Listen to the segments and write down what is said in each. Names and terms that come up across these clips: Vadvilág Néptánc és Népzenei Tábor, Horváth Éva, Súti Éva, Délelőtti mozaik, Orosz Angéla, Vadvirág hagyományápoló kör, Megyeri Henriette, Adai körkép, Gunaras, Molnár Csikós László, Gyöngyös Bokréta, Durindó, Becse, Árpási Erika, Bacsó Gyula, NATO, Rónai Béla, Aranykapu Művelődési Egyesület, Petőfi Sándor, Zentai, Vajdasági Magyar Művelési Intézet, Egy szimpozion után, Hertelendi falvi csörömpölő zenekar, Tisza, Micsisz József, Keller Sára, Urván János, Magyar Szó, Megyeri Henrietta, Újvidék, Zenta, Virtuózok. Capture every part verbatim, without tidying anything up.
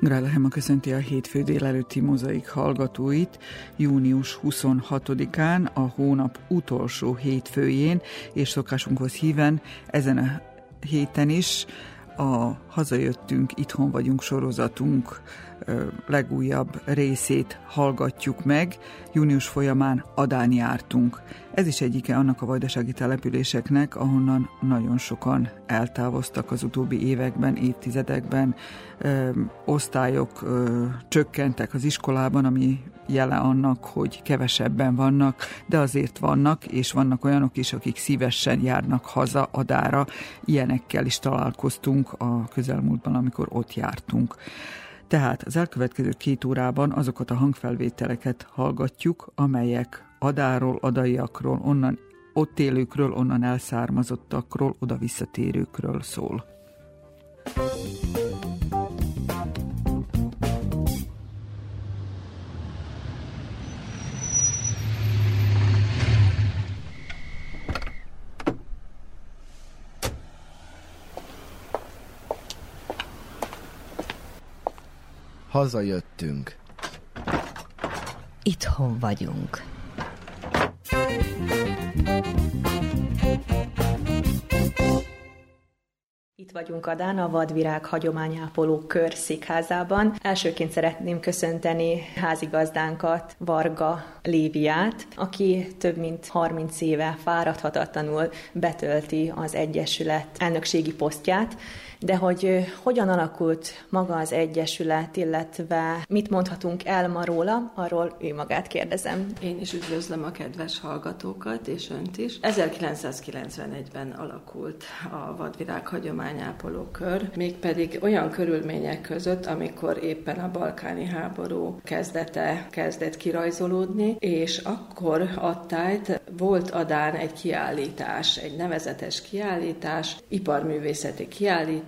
Grálahema köszönti a hétfő délelőtti mozaik hallgatóit. június huszonhatodikán, a hónap utolsó hétfőjén, és szokásunkhoz híven ezen a héten is a Hazajöttünk, itthon vagyunk sorozatunk legújabb részét hallgatjuk meg. Június folyamán Adán jártunk. Ez is egyike annak a vajdasági településeknek, ahonnan nagyon sokan eltávoztak az utóbbi években, évtizedekben. Ö, osztályok ö, csökkentek az iskolában, ami jele annak, hogy kevesebben vannak, de azért vannak, és vannak olyanok is, akik szívesen járnak haza Adára. Ilyenekkel is találkoztunk a közelmúltban, amikor ott jártunk. Tehát az elkövetkező két órában azokat a hangfelvételeket hallgatjuk, amelyek Adáról, adaiakról, onnan ott élőkről, onnan elszármazottakról, oda visszatérőkről szól. Hazajöttünk. Itthon vagyunk. Itt vagyunk Adán, a Vadvirág hagyományápoló kör székházában. Elsőként szeretném köszönteni házigazdánkat, Varga Líviát, aki több mint harminc éve fáradhatatlanul betölti az Egyesület elnökségi posztját. De hogy hogyan alakult maga az Egyesület, illetve mit mondhatunk el ma róla, arról ő magát kérdezem. Én is üdvözlöm a kedves hallgatókat, és önt is. ezerkilencszázkilencvenegyben alakult a Vadvirág hagyományápoló kör, mégpedig olyan körülmények között, amikor éppen a balkáni háború kezdete kezdett kirajzolódni, és akkor attájt volt Adán egy kiállítás, egy nevezetes kiállítás, iparművészeti kiállítás,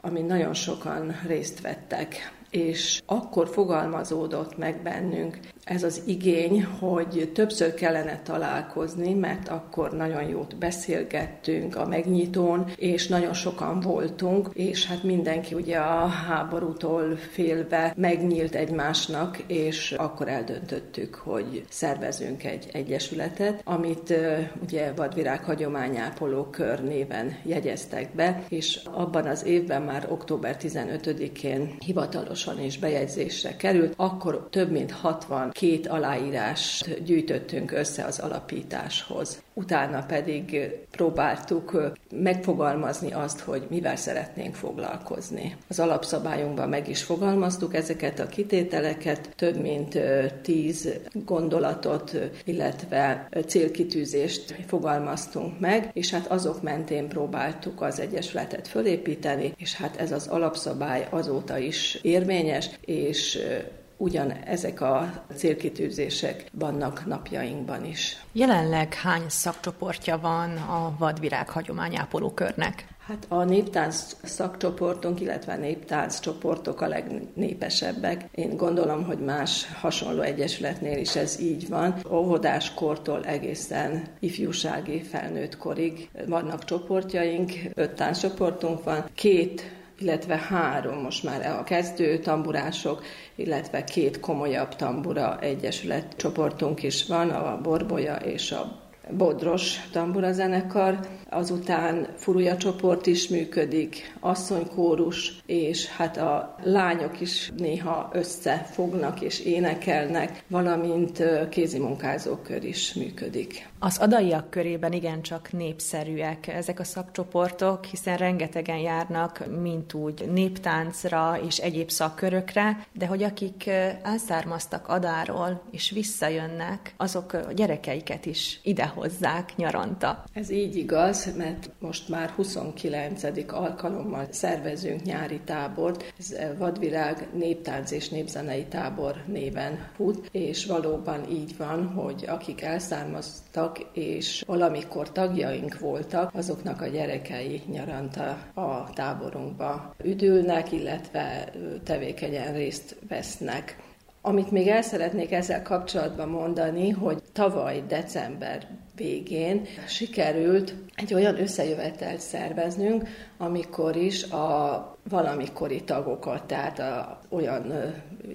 amin nagyon sokan részt vettek. És akkor fogalmazódott meg bennünk ez az igény, hogy többször kellene találkozni, mert akkor nagyon jót beszélgettünk a megnyitón, és nagyon sokan voltunk, és hát mindenki ugye a háborútól félve megnyílt egymásnak, és akkor eldöntöttük, hogy szervezünk egy egyesületet, amit ugye Vadvirág hagyományápoló kör néven jegyeztek be, és abban az évben már október tizenötödikén hivatalos és bejegyzésre került, akkor több mint hatvankét aláírást gyűjtöttünk össze az alapításhoz. Utána pedig próbáltuk megfogalmazni azt, hogy mivel szeretnénk foglalkozni. Az alapszabályunkban meg is fogalmaztuk ezeket a kitételeket, több mint tíz gondolatot, illetve célkitűzést fogalmaztunk meg, és hát azok mentén próbáltuk az egyesületet fölépíteni, és hát ez az alapszabály azóta is érvényes, és ugyan ezek a célkitűzések vannak napjainkban is. Jelenleg hány szakcsoportja van a Vadvirág hagyományápoló körnek? Hát a néptánc szakcsoportunk, illetve a néptánc csoportok a legnépesebbek. Én gondolom, hogy más hasonló egyesületnél is ez így van. Óvodáskortól egészen ifjúsági felnőttkorig vannak csoportjaink, öt tánccsoportunk van, két illetve három most már a kezdő tamburások, illetve két komolyabb tambura egyesület csoportunk is van, a Borbolya és a Bodros tambura zenekar, azután furuja csoport is működik, asszonykórus, és hát a lányok is néha összefognak és énekelnek, valamint kézimunkázókör is működik. Az adaiak körében igencsak népszerűek ezek a szakcsoportok, hiszen rengetegen járnak, mint úgy néptáncra és egyéb szakkörökre, de hogy akik elszármaztak Adáról és visszajönnek, azok a gyerekeiket is idehozzák nyaranta. Ez így igaz. az, mert most már huszonkilencedik alkalommal szervezünk nyári tábort. Ez Vadvilág Néptánc és Népzenei Tábor néven fut, és valóban így van, hogy akik elszármaztak és valamikor tagjaink voltak, azoknak a gyerekei nyaranta a táborunkba üdülnek, illetve tevékenyen részt vesznek. Amit még el szeretnék ezzel kapcsolatban mondani, hogy tavaly december végén sikerült egy olyan összejövetelt szerveznünk, amikor is a valamikori tagokat, tehát a, olyan ö,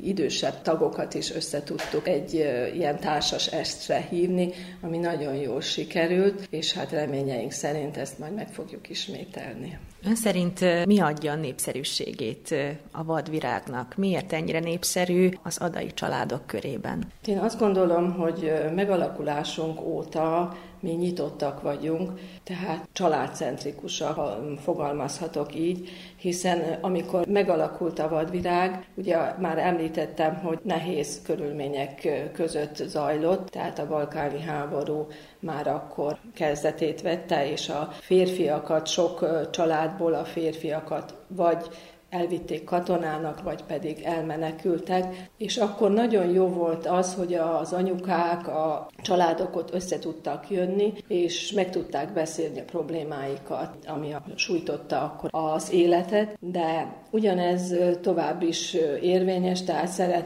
idősebb tagokat is össze tudtuk egy ö, ilyen társas estre hívni, ami nagyon jól sikerült, és hát reményeink szerint ezt majd meg fogjuk ismételni. Ön szerint mi adja a népszerűségét a vadvirágnak? Miért ennyire népszerű az adai családok körében? Én azt gondolom, hogy megalakulásunk óta mi nyitottak vagyunk, tehát családcentrikusak, ha fogalmazhatok így, hiszen amikor megalakult a vadvirág, ugye már említettem, hogy nehéz körülmények között zajlott, tehát a balkáni háború már akkor kezdetét vette, és a férfiakat, sok családból a férfiakat vagy elvitték katonának, vagy pedig elmenekültek, és akkor nagyon jó volt az, hogy az anyukák, a családok össze tudtak jönni, és meg tudták beszélni a problémáikat, ami sújtotta akkor az életet, de ugyanez tovább is érvényes, tehát szeret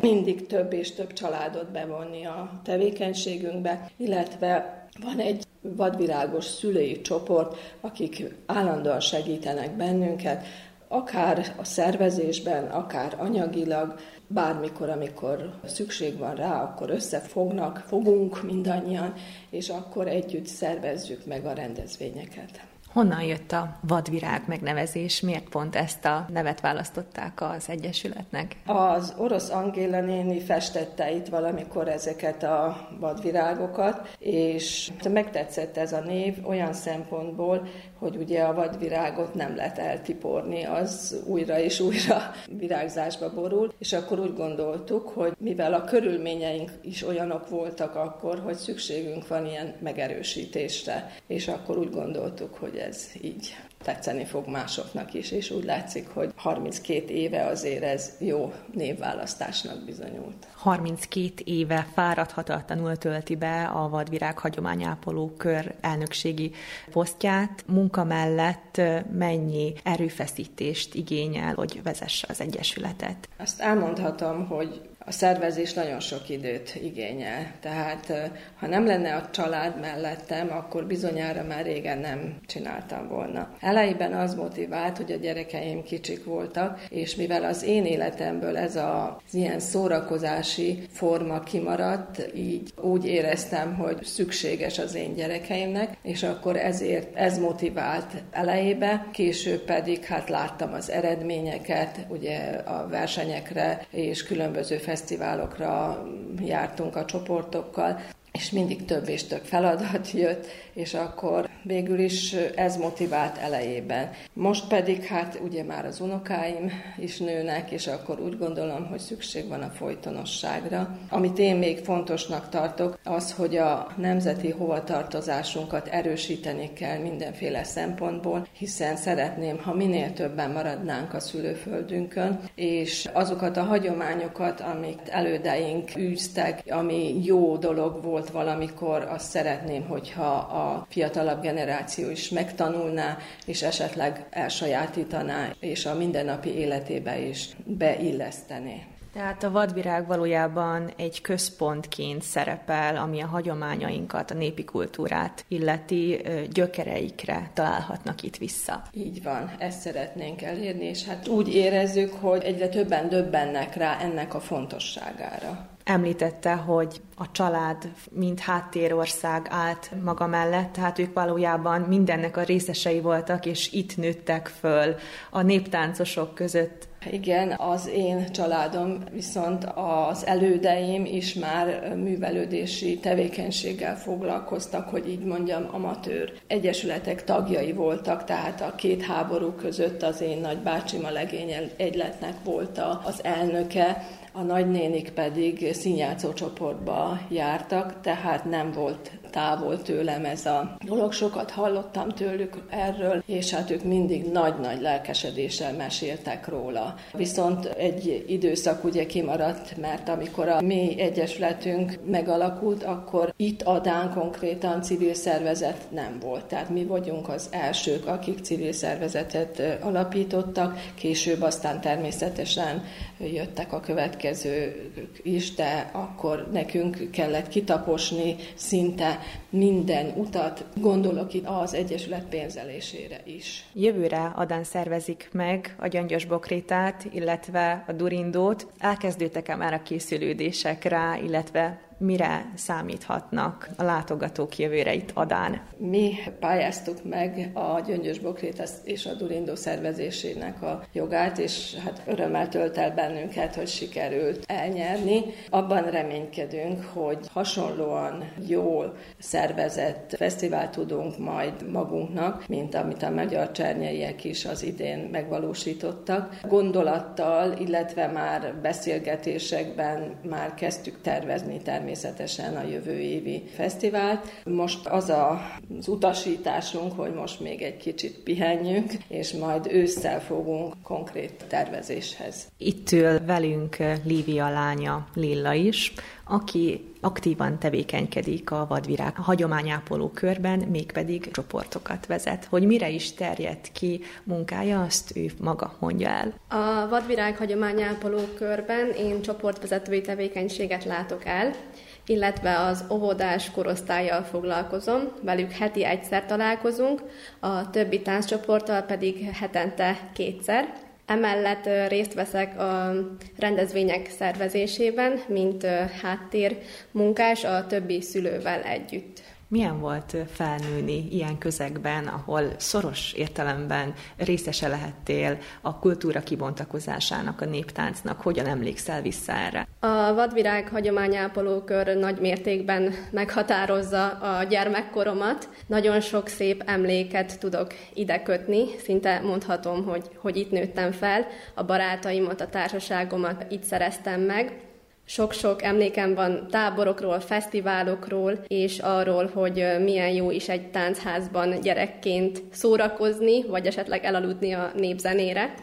mindig több és több családot bevonni a tevékenységünkbe, illetve van egy vadvirágos szülői csoport, akik állandóan segítenek bennünket, akár a szervezésben, akár anyagilag, bármikor, amikor szükség van rá, akkor összefognak, fogunk mindannyian, és akkor együtt szervezzük meg a rendezvényeket. Honnan jött a vadvirág megnevezés? Miért pont ezt a nevet választották az Egyesületnek? Az orosz Angéla néni festette itt valamikor ezeket a vadvirágokat, és megtetszett ez a név olyan szempontból, hogy ugye a vadvirágot nem lehet eltiporni, az újra és újra virágzásba borul, és akkor úgy gondoltuk, hogy mivel a körülményeink is olyanok voltak akkor, hogy szükségünk van ilyen megerősítésre, és akkor úgy gondoltuk, hogy ez így tetszeni fog másoknak is, és úgy látszik, hogy harminckét éve azért ez jó névválasztásnak bizonyult. harminckét éve fáradhatatlanul tölti be a Vadvirág hagyományápoló kör elnökségi posztját. Munka mellett mennyi erőfeszítést igényel, hogy vezesse az Egyesületet? Azt elmondhatom, hogy a szervezés nagyon sok időt igényel, tehát ha nem lenne a család mellettem, akkor bizonyára már régen nem csináltam volna. Elejében az motivált, hogy a gyerekeim kicsik voltak, és mivel az én életemből ez az ilyen szórakozási forma kimaradt, így úgy éreztem, hogy szükséges az én gyerekeimnek, és akkor ezért ez motivált elejébe, később pedig hát láttam az eredményeket, ugye a versenyekre és különböző fesztiválokra jártunk a csoportokkal, és mindig több és több feladat jött, és akkor végül is ez motivált elejében. Most pedig hát ugye már az unokáim is nőnek, és akkor úgy gondolom, hogy szükség van a folytonosságra. Amit én még fontosnak tartok, az, hogy a nemzeti hovatartozásunkat erősíteni kell mindenféle szempontból, hiszen szeretném, ha minél többen maradnánk a szülőföldünkön, és azokat a hagyományokat, amit elődeink űztek, ami jó dolog volt valamikor, azt szeretném, hogyha a fiatalabb generáció is megtanulná, és esetleg elsajátítaná, és a mindennapi életébe is beillesztené. Tehát a vadvirág valójában egy központként szerepel, ami a hagyományainkat, a népi kultúrát illeti, gyökereikre találhatnak itt vissza. Így van, ezt szeretnénk elérni, és hát úgy érezzük, hogy egyre többen döbbennek rá ennek a fontosságára. Említette, hogy a család, mint háttérország állt maga mellett, tehát ők valójában mindennek a részesei voltak, és itt nőttek föl a néptáncosok között. Igen, az én családom, viszont az elődeim is már művelődési tevékenységgel foglalkoztak, hogy így mondjam, amatőr egyesületek tagjai voltak, tehát a két háború között az én nagybácsim a legény egyletnek volt az elnöke, a nagynénik pedig színjátszó csoportba jártak, tehát nem volt távol tőlem ez a dolog, sokat hallottam tőlük erről, és hát ők mindig nagy-nagy lelkesedéssel meséltek róla. Viszont egy időszak ugye kimaradt, mert amikor a mi egyesületünk megalakult, akkor itt Adán konkrétan civil szervezet nem volt. Tehát mi vagyunk az elsők, akik civil szervezetet alapítottak, később aztán természetesen jöttek a következők is, de akkor nekünk kellett kitaposni szinte minden utat, gondolok itt az Egyesület pénzelésére is. Jövőre Adán szervezik meg a Gyöngyös Bokrétát, illetve a Durindót. Elkezdődtek-e már a készülődések rá, illetve mire számíthatnak a látogatók jövőre itt Adán? Mi pályáztuk meg a Gyöngyös Bokréta és a Durindó szervezésének a jogát, és hát örömmel tölt el bennünket, hogy sikerült elnyerni. Abban reménykedünk, hogy hasonlóan jól szervezett fesztivált tudunk majd magunknak, mint amit a magyar csernyeiek is az idén megvalósítottak. Gondolattal, illetve már beszélgetésekben már kezdtük tervezni természetesen, természetesen a jövő évi fesztivált. Most az a, az utasításunk, hogy most még egy kicsit pihenjünk, és majd ősszel fogunk konkrét tervezéshez. Itt ül velünk Lívia lánya, Lilla is, aki aktívan tevékenykedik a Vadvirág hagyományápoló körben, mégpedig csoportokat vezet. Hogy mire is terjed ki munkája, azt ő maga mondja el. A Vadvirág hagyományápoló körben én csoportvezetői tevékenységet látok el, illetve az óvodás korosztályjal foglalkozom, velük heti egyszer találkozunk, a többi tánccsoporttal pedig hetente kétszer. Emellett részt veszek a rendezvények szervezésében, mint háttérmunkás a többi szülővel együtt. Milyen volt felnőni ilyen közegben, ahol szoros értelemben részese lehettél a kultúra kibontakozásának, a néptáncnak? Hogyan emlékszel vissza erre? A Vadvirág hagyományápoló kör nagy mértékben meghatározza a gyermekkoromat. Nagyon sok szép emléket tudok ide kötni. Szinte mondhatom, hogy, hogy itt nőttem fel, a barátaimat, a társaságomat itt szereztem meg. Sok-sok emlékem van táborokról, fesztiválokról, és arról, hogy milyen jó is egy táncházban gyerekként szórakozni, vagy esetleg elaludni a népzenére.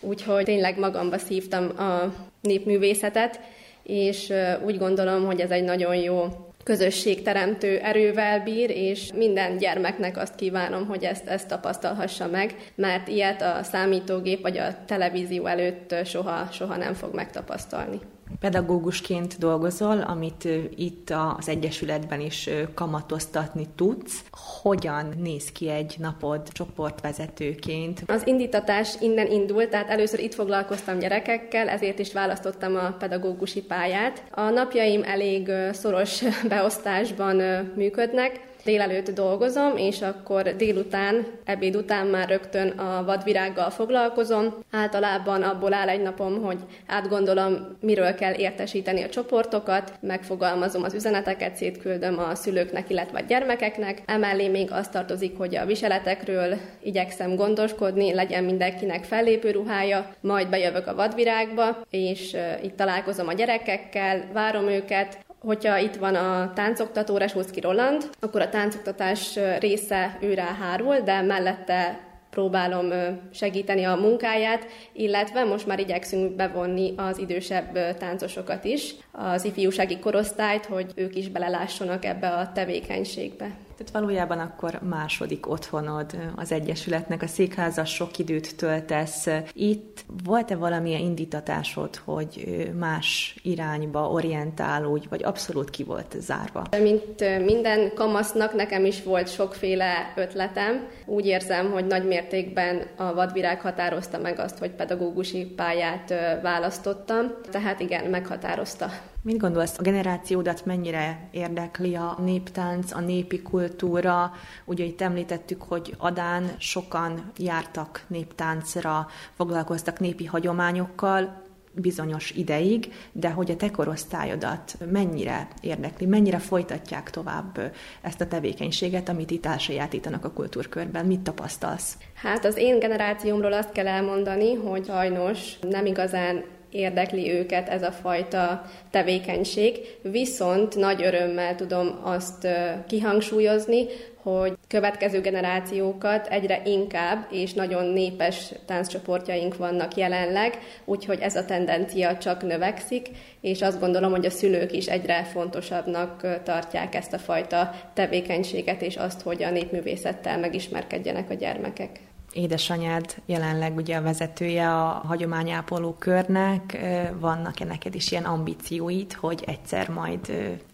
Úgyhogy tényleg magamba szívtam a népművészetet, és úgy gondolom, hogy ez egy nagyon jó közösségteremtő erővel bír, és minden gyermeknek azt kívánom, hogy ezt, ezt tapasztalhassa meg, mert ilyet a számítógép vagy a televízió előtt soha, soha nem fog megtapasztalni. Pedagógusként dolgozol, amit itt az Egyesületben is kamatoztatni tudsz. Hogyan néz ki egy napod csoportvezetőként? Az indítatás innen indult, tehát először itt foglalkoztam gyerekekkel, ezért is választottam a pedagógusi pályát. A napjaim elég szoros beosztásban működnek. Délelőtt dolgozom, és akkor délután, ebéd után már rögtön a vadvirággal foglalkozom. Általában abból áll egy napom, hogy átgondolom, miről kell értesíteni a csoportokat, megfogalmazom az üzeneteket, szétküldöm a szülőknek, illetve a gyermekeknek. Emellé még azt tartozik, hogy a viseletekről igyekszem gondoskodni, legyen mindenkinek fellépő ruhája, majd bejövök a vadvirágba, és itt találkozom a gyerekekkel, várom őket. Hogyha itt van a táncoktatórás Huszki Roland, akkor a táncoktatás része őrá hárul, de mellette próbálom segíteni a munkáját, illetve most már igyekszünk bevonni az idősebb táncosokat is, az ifjúsági korosztályt, hogy ők is belelássanak ebbe a tevékenységbe. Tehát valójában akkor második otthonod az Egyesületnek, a székháza, sok időt töltesz itt. Volt-e valamilyen indítatásod, hogy más irányba orientálódj, vagy abszolút ki volt zárva? Mint minden kamasznak, nekem is volt sokféle ötletem. Úgy érzem, hogy nagy mértékben a vadvirág határozta meg azt, hogy pedagógusi pályát választottam. Tehát igen, meghatározta. Mit gondolsz, a generációdat mennyire érdekli a néptánc, a népi kultúra? Ugye itt említettük, hogy Adán sokan jártak néptáncra, foglalkoztak népi hagyományokkal bizonyos ideig, de hogy a te korosztályodat mennyire érdekli, mennyire folytatják tovább ezt a tevékenységet, amit itt elsajátítanak a kultúrkörben? Mit tapasztalsz? Hát az én generációmról azt kell elmondani, hogy sajnos nem igazán érdekli őket ez a fajta tevékenység, viszont nagy örömmel tudom azt kihangsúlyozni, hogy következő generációkat egyre inkább, és nagyon népes tánccsoportjaink vannak jelenleg, úgyhogy ez a tendencia csak növekszik, és azt gondolom, hogy a szülők is egyre fontosabbnak tartják ezt a fajta tevékenységet, és azt, hogy a népművészettel megismerkedjenek a gyermekek. Édesanyád jelenleg ugye a vezetője a hagyományápoló körnek, vannak-e neked is ilyen ambícióid, hogy egyszer majd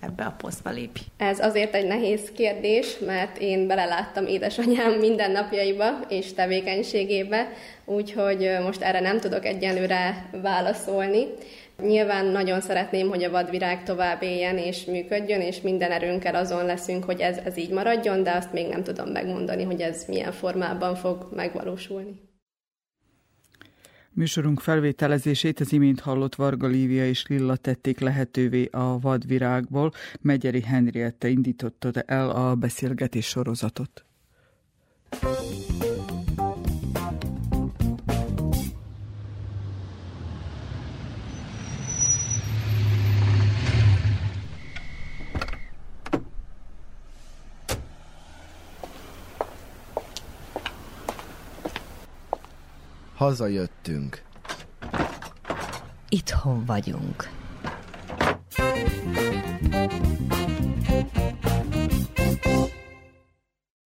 ebbe a posztba lépj? Ez azért egy nehéz kérdés, mert én beleláttam édesanyám mindennapjaiba és tevékenységébe, úgyhogy most erre nem tudok egyenlőre válaszolni. Nyilván nagyon szeretném, hogy a vadvirág tovább éljen és működjön, és minden erőnkkel azon leszünk, hogy ez, ez így maradjon, de azt még nem tudom megmondani, hogy ez milyen formában fog megvalósulni. Műsorunk felvételezését az imént hallott Varga Lívia és Lilla tették lehetővé a Vadvirágból. Megyeri Henriette indította el a beszélgetés sorozatot. Hazajöttünk. Itthon vagyunk.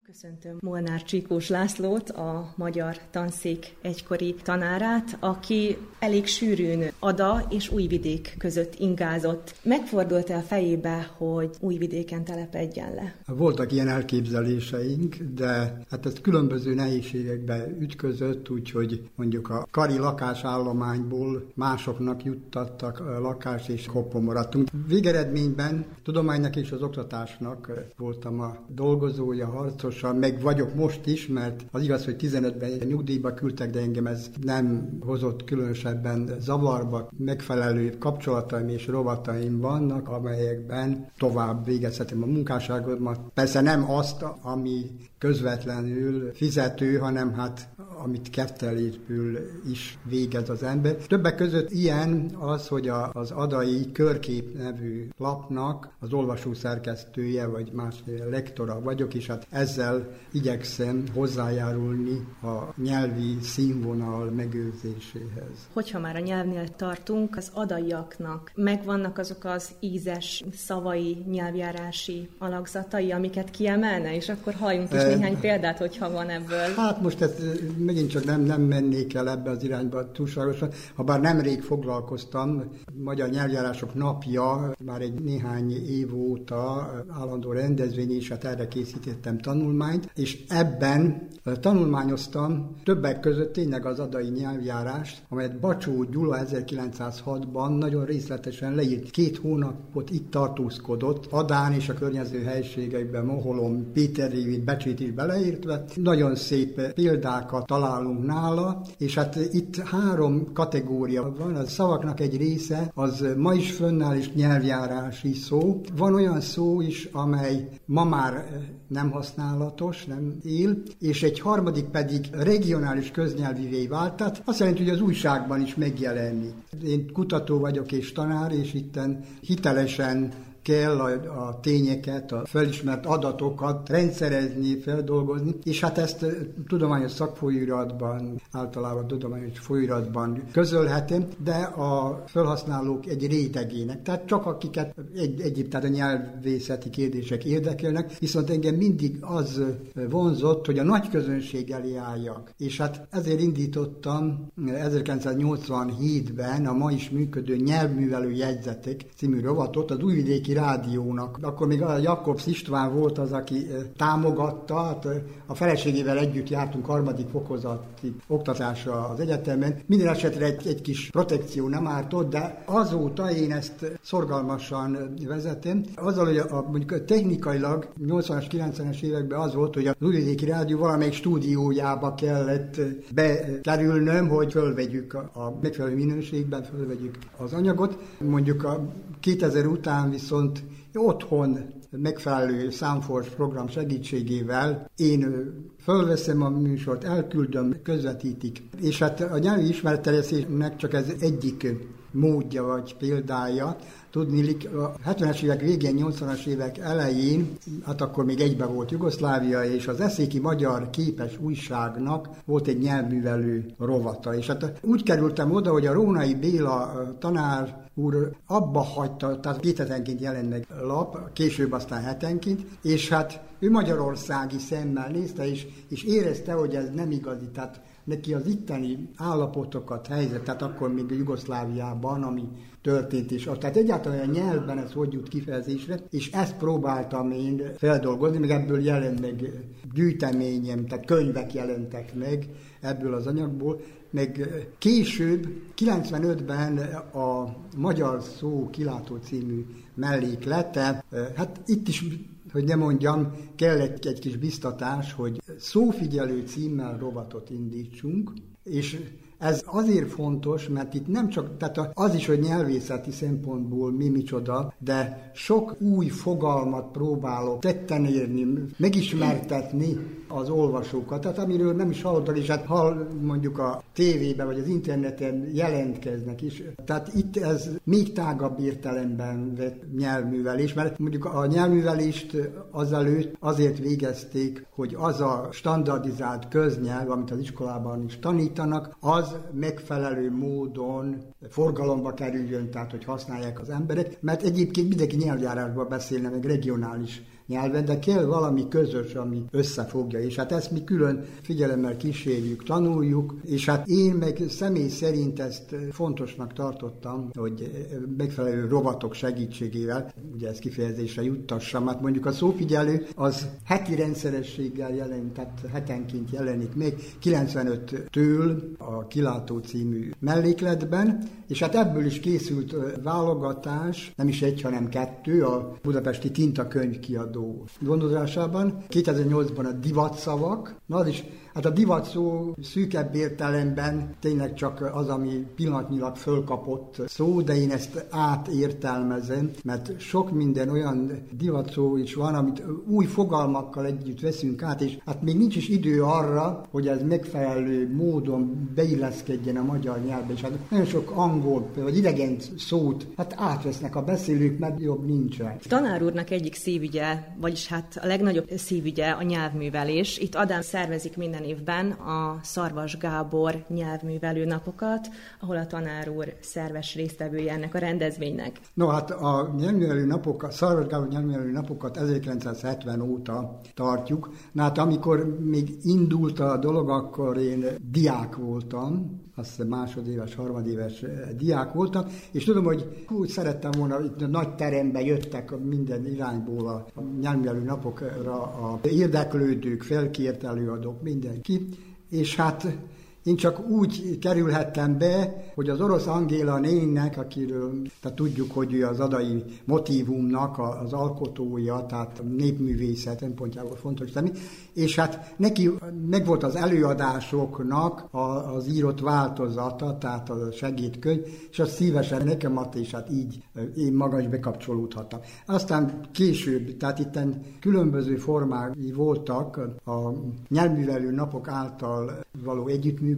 Köszöntöm Molnár Csikós Lászlót, a magyar tanszék egykori tanárát, aki elég sűrűn Ada és Újvidék között ingázott. Megfordult-e a fejébe, hogy Újvidéken telepedjen le? Voltak ilyen elképzeléseink, de hát ez különböző nehézségekbe ütközött, úgyhogy mondjuk a kari lakásállományból másoknak juttattak lakást, és hoppon maradtunk. Végeredményben tudománynak és az oktatásnak voltam a dolgozója, harcos, meg vagyok most is, mert az igaz, hogy tizenötben nyugdíjba küldtek, de engem ez nem hozott különösebben zavarba. Megfelelő kapcsolataim és rovataim vannak, amelyekben tovább végezhetem a munkásságomat. Persze nem azt, ami közvetlenül fizető, hanem hát amit kettelésből is végez az ember. Többek között ilyen az, hogy a, az Adai körkép nevű lapnak az olvasó szerkesztője, vagy más lektora vagyok, és hát ezzel igyekszem hozzájárulni a nyelvi színvonal megőrzéséhez. Hogyha már a nyelvnél tartunk, az adaiaknak megvannak azok az ízes szavai, nyelvjárási alakzatai, amiket kiemelne, és akkor halljunk is e... néhány példát, hogyha van ebből. Hát most ez megint csak nem, nem mennék el ebbe az irányba túlságosan, habár nemrég foglalkoztam, Magyar Nyelvjárások Napja már egy néhány év óta állandó rendezvény, és hát erre készítettem tanulmányt, és ebben tanulmányoztam többek között tényleg az adai nyelvjárást, amelyet Bacsó Gyula ezerkilencszázhatban nagyon részletesen leírt. Két hónapot itt tartózkodott, Adán és a környező helységekben, Moholom Péterét, Becsét is beleértve. Nagyon szép példákat találunk nála, és hát itt három kategória van. A szavaknak egy része az ma is fönnáll, és nyelvjárási szó. Van olyan szó is, amely ma már nem használatos, nem él, és egy harmadik pedig regionális köznyelvivé vált, tehát azt jelenti, hogy az újságban is megjelenni. Én kutató vagyok és tanár, és itten hitelesen kell a, a tényeket, a felismert adatokat rendszerezni, feldolgozni, és hát ezt tudományos szakfolyiratban, általában tudományos folyiratban közölhetem, de a felhasználók egy rétegének, tehát csak akiket egy, egyéb, tehát a nyelvészeti kérdések érdekelnek, viszont engem mindig az vonzott, hogy a nagy közönség elé álljak. És hát ezért indítottam ezerkilencszáznyolcvanhétben a ma is működő Nyelvművelő Jegyzetek című rovatot az Újvidéki Rádiónak. Akkor még a Jakobsz István volt az, aki támogatta, hát a feleségével együtt jártunk harmadik fokozati oktatásra az egyetemen. Minden esetre egy, egy kis protekció nem ártott, de azóta én ezt szorgalmasan vezetem. Azzal, hogy a, mondjuk technikailag nyolcvanas, kilencvenes években az volt, hogy az Újvidéki Rádió valamelyik stúdiójába kellett bekerülnöm, hogy fölvegyük a, a megfelelő minőségben, fölvegyük az anyagot. Mondjuk a kétezer után viszont viszont otthon megfelelő számfors program segítségével én fölveszem a műsort, elküldöm, közvetítik. És hát a nyelvi ismeretterjesztésnek csak ez egyik módja vagy példája. Tudniillik, a hetvenes évek végén, nyolcvanas évek elején, hát akkor még egybe volt Jugoszlávia, és az Eszéki Magyar Képes Újságnak volt egy nyelvművelő rovata. És hát úgy kerültem oda, hogy a Rónai Béla tanár úr abba hagyta, tehát két hetenként jelennek lap, később aztán hetenként, és hát ő magyarországi szemmel nézte, és, és érezte, hogy ez nem igazi, tehát neki az itteni állapotokat, helyzet, tehát akkor még Jugoszláviában, ami történt is. Tehát egyáltalán a nyelvben ez hogy jut kifejezésre, és ezt próbáltam én feldolgozni, meg ebből jelent meg gyűjteményem, tehát könyvek jelentek meg ebből az anyagból, meg később, kilencvenötben a Magyar Szó Kilátó című melléklete, hát itt is, hogy ne mondjam, kellett egy kis biztatás, hogy szófigyelő címmel rovatot indítsunk, és ez azért fontos, mert itt nem csak, tehát az is, hogy nyelvészeti szempontból mi micsoda, de sok új fogalmat próbálok tetten érni, megismertetni az olvasókat, tehát amiről nem is hallottak, és hát hall mondjuk a tévében vagy az interneten jelentkeznek is. Tehát itt ez még tágabb értelemben vett nyelvművelés, mert mondjuk a nyelvművelést azelőtt azért végezték, hogy az a standardizált köznyelv, amit az iskolában is tanítanak, az megfelelő módon forgalomba kerüljön, tehát hogy használják az emberek, mert egyébként mindenki nyelvjárásban beszélne, meg regionális nyelven, de kell valami közös, ami összefogja, és hát ezt mi külön figyelemmel kísérjük, tanuljuk, és hát én meg személy szerint ezt fontosnak tartottam, hogy megfelelő rovatok segítségével, ugye ezt kifejezésre juttassam, hát mondjuk a szófigyelő az heti rendszerességgel jelenik, tehát hetenként jelenik meg, kilencvenöttől a Kilátó című mellékletben, és hát ebből is készült válogatás, nem is egy, hanem kettő, a budapesti Tinta Könyv kiadó gondozásában. kétezer-nyolcban a divatszavak, na az is, hát a divat szó szűkebb értelemben tényleg csak az, ami pillanatnyilag fölkapott szó, de én ezt átértelmezem, mert sok minden olyan divat szó is van, amit új fogalmakkal együtt veszünk át, és hát még nincs is idő arra, hogy ez megfelelő módon beilleszkedjen a magyar nyelvbe, és hát nagyon sok angol vagy idegen szót hát átvesznek a beszélők, mert jobb nincsen. Tanár úrnak egyik szívügye, vagyis hát a legnagyobb szívügye a nyelvművelés. Itt Adán szervezik minden évben a Szarvas Gábor nyelvművelő napokat, ahol a tanár úr szerves résztvevője ennek a rendezvénynek. No, hát a nyelvművelő napok, a Szarvas Gábor nyelvművelő napokat ezerkilencszázhetven óta tartjuk. Na hát amikor még indult a dolog, akkor én diák voltam, azt másodéves, harmadéves diák voltam, és tudom, hogy úgy szerettem volna, itt a nagy terembe jöttek minden irányból a nyelvművelő napokra a érdeklődők, felkért előadók, mindenki, és hát én csak úgy kerülhettem be, hogy az Orosz Angéla nénnek, akiről tehát tudjuk, hogy ő az adai motívumnak az alkotója, tehát népművészet szempontjából fontos tenni, és hát neki megvolt az előadásoknak az írott változata, tehát a segédkönyv, és azt szívesen nekem adta, és hát így én magam is bekapcsolódhattam. Aztán később, tehát itten különböző formái voltak a nyelvművelő napok által való együttműködésnek,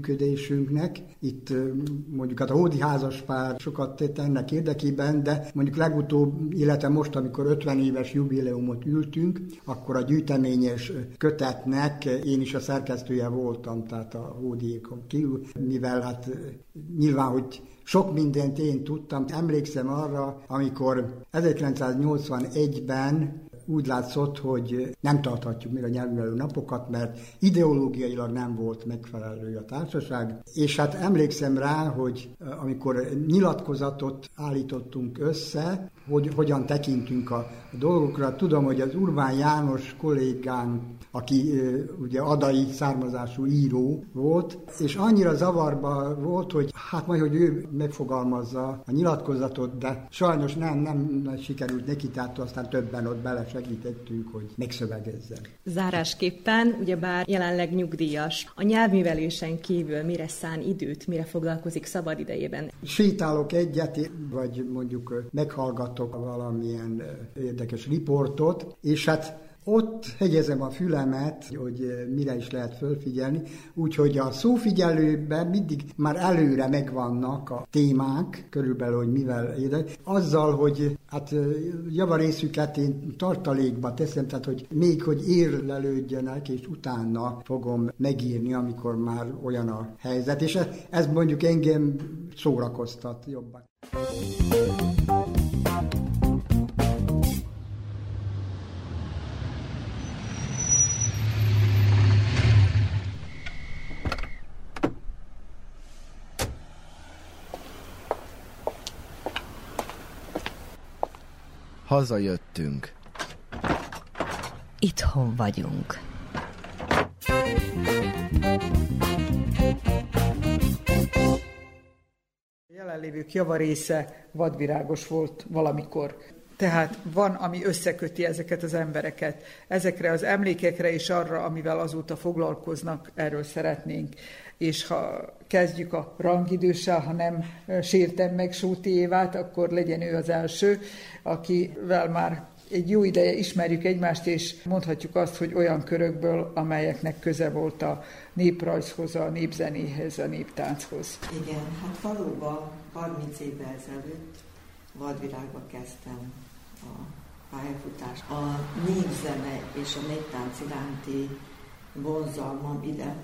itt mondjuk hát a Hódi házaspár sokat tett ennek érdekében, de mondjuk legutóbb, illetve most, amikor ötven éves jubileumot ültünk, akkor a gyűjteményes kötetnek én is a szerkesztője voltam, tehát a Hódiékon kívül, mivel hát nyilván, hogy sok mindent én tudtam. Emlékszem arra, amikor ezerkilencszáznyolcvanegyben úgy látszott, hogy nem tarthatjuk még a nyelvművelő napokat, mert ideológiailag nem volt megfelelő a társaság. És hát emlékszem rá, hogy amikor nyilatkozatot állítottunk össze, hogy hogyan tekintünk a dolgokra, tudom, hogy az Urván János kollégánk, aki ugye adai származású író volt, és annyira zavarba volt, hogy hát majd, hogy ő megfogalmazza a nyilatkozatot, de sajnos nem, nem sikerült neki, tehát aztán többen ott bele segítettünk, hogy megszövegezzen. Zárásképpen, ugyebár jelenleg nyugdíjas, a nyelvművelésen kívül mire szán időt, mire foglalkozik szabad idejében? Sétálok egyet, vagy mondjuk meghallgatok valamilyen érdekes riportot, és hát ott hegyezem a fülemet, hogy mire is lehet fölfigyelni, úgyhogy a szófigyelőben mindig már előre megvannak a témák, körülbelül, hogy mivel érdek. Azzal, hogy hát javarészüket én tartalékba teszem, tehát hogy még, hogy érlelődjenek, és utána fogom megírni, amikor már olyan a helyzet, és ez, ez mondjuk engem szórakoztat jobban. Hazajöttünk. Itthon vagyunk. A jelenlévők javarésze vadvirágos volt valamikor. Tehát van, ami összeköti ezeket az embereket. Ezekre az emlékekre és arra, amivel azóta foglalkoznak, erről szeretnénk. És ha kezdjük a rangidőssel, ha nem sértem meg Súti Évát, akkor legyen ő az első, akivel már egy jó ideje ismerjük egymást, és mondhatjuk azt, hogy olyan körökből, amelyeknek köze volt a néprajzhoz, a népzenéhez, a néptánchoz. Igen, hát valóban harminc évvel ezelőtt Vadvirágba kezdtem a pályafutást. A népzene és a néptánc iránti vonzalmam ide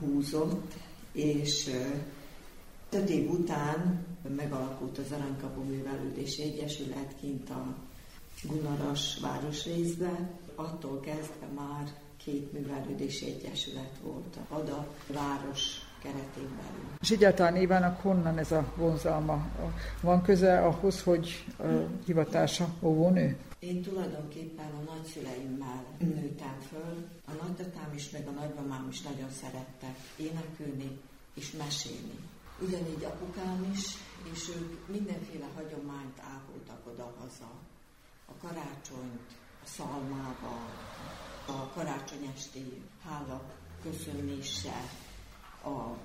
húzott, és öt év után megalakult az Aranykapu Művelődési Egyesület kint a Gunaras városrészben. Attól kezdve már két művelődési egyesület volt a Ada város keretén belül. És egyáltalán Évának honnan ez a vonzalma? Van köze ahhoz, hogy a hivatása óvónő? Én tulajdonképpen a nagyszüleimmel nőttem föl. A nagytatám is, meg a nagymamám is nagyon szerettek énekülni és mesélni. Ugyanígy apukám is, és ők mindenféle hagyományt ápoltak oda-haza. A karácsonyt, a szalmával, a karácsony esti hála köszönéssel, a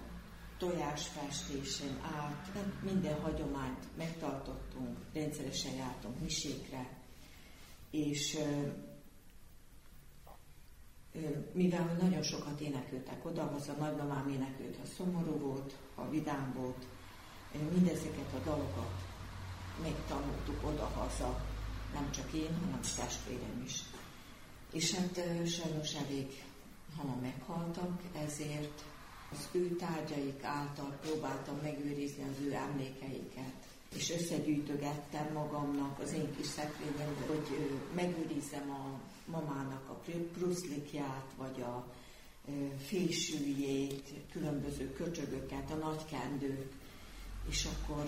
tojásfestésen át, minden hagyományt megtartottunk, rendszeresen jártunk misékre, és mivel nagyon sokat énekeltek oda-haza, nagymamám énekült, ha szomorú volt, ha vidám volt, mindezeket a dalokat megtanultuk oda-haza, nem csak én, hanem a testvérem is. És hát sajnos elég hamar meghaltak, ezért az ő tárgyaik által próbáltam megőrizni az ő emlékeiket, és összegyűjtögettem magamnak az én kis szekrényem, hogy megőrizzem a mamának a pruszlikját, vagy a fésűjét, különböző köcsögöket, a nagykendőt, és akkor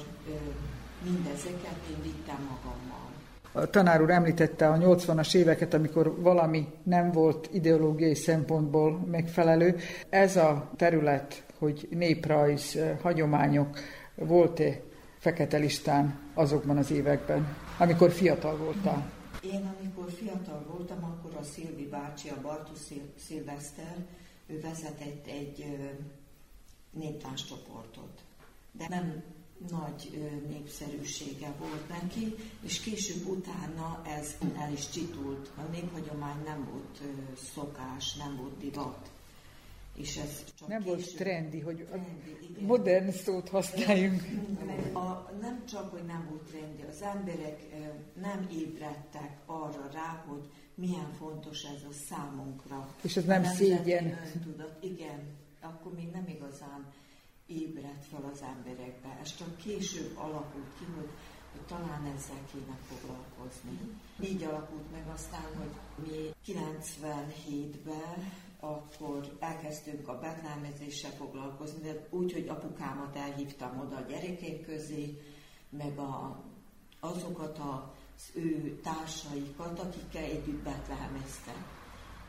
mindezeket én vittem magammal. A tanár úr említette a nyolcvanas éveket, amikor valami nem volt ideológiai szempontból megfelelő. Ez a terület, hogy néprajz, hagyományok volt-e fekete listán azokban az években, amikor fiatal voltál? Én amikor fiatal voltam, akkor a Szilvi bácsi, a Bartus Szilveszter, ő vezetett egy néptáns csoportot, de nem nagy népszerűsége volt neki, és később utána ez el is csitult. A néphagyomány nem volt szokás, nem volt divat. És ez csak nem később volt trendi, hogy trendi, modern szót használjunk. A, nem csak, hogy nem volt trendi, az emberek nem ébredtek arra rá, hogy milyen fontos ez a számunkra. És ez nem szégyen. Öntudat. Igen, akkor még nem igazán ébredt fel az emberekbe. Ez csak később alakult ki, hogy, hogy talán ezzel kéne foglalkozni. Így alakult meg aztán, hogy mi kilencvenhétben akkor elkezdtünk a betlehemezéssel foglalkozni, de úgy, hogy apukámat elhívtam oda a gyerekek közé, meg a, azokat az ő társaikat, akikkel együtt betlehemeztek.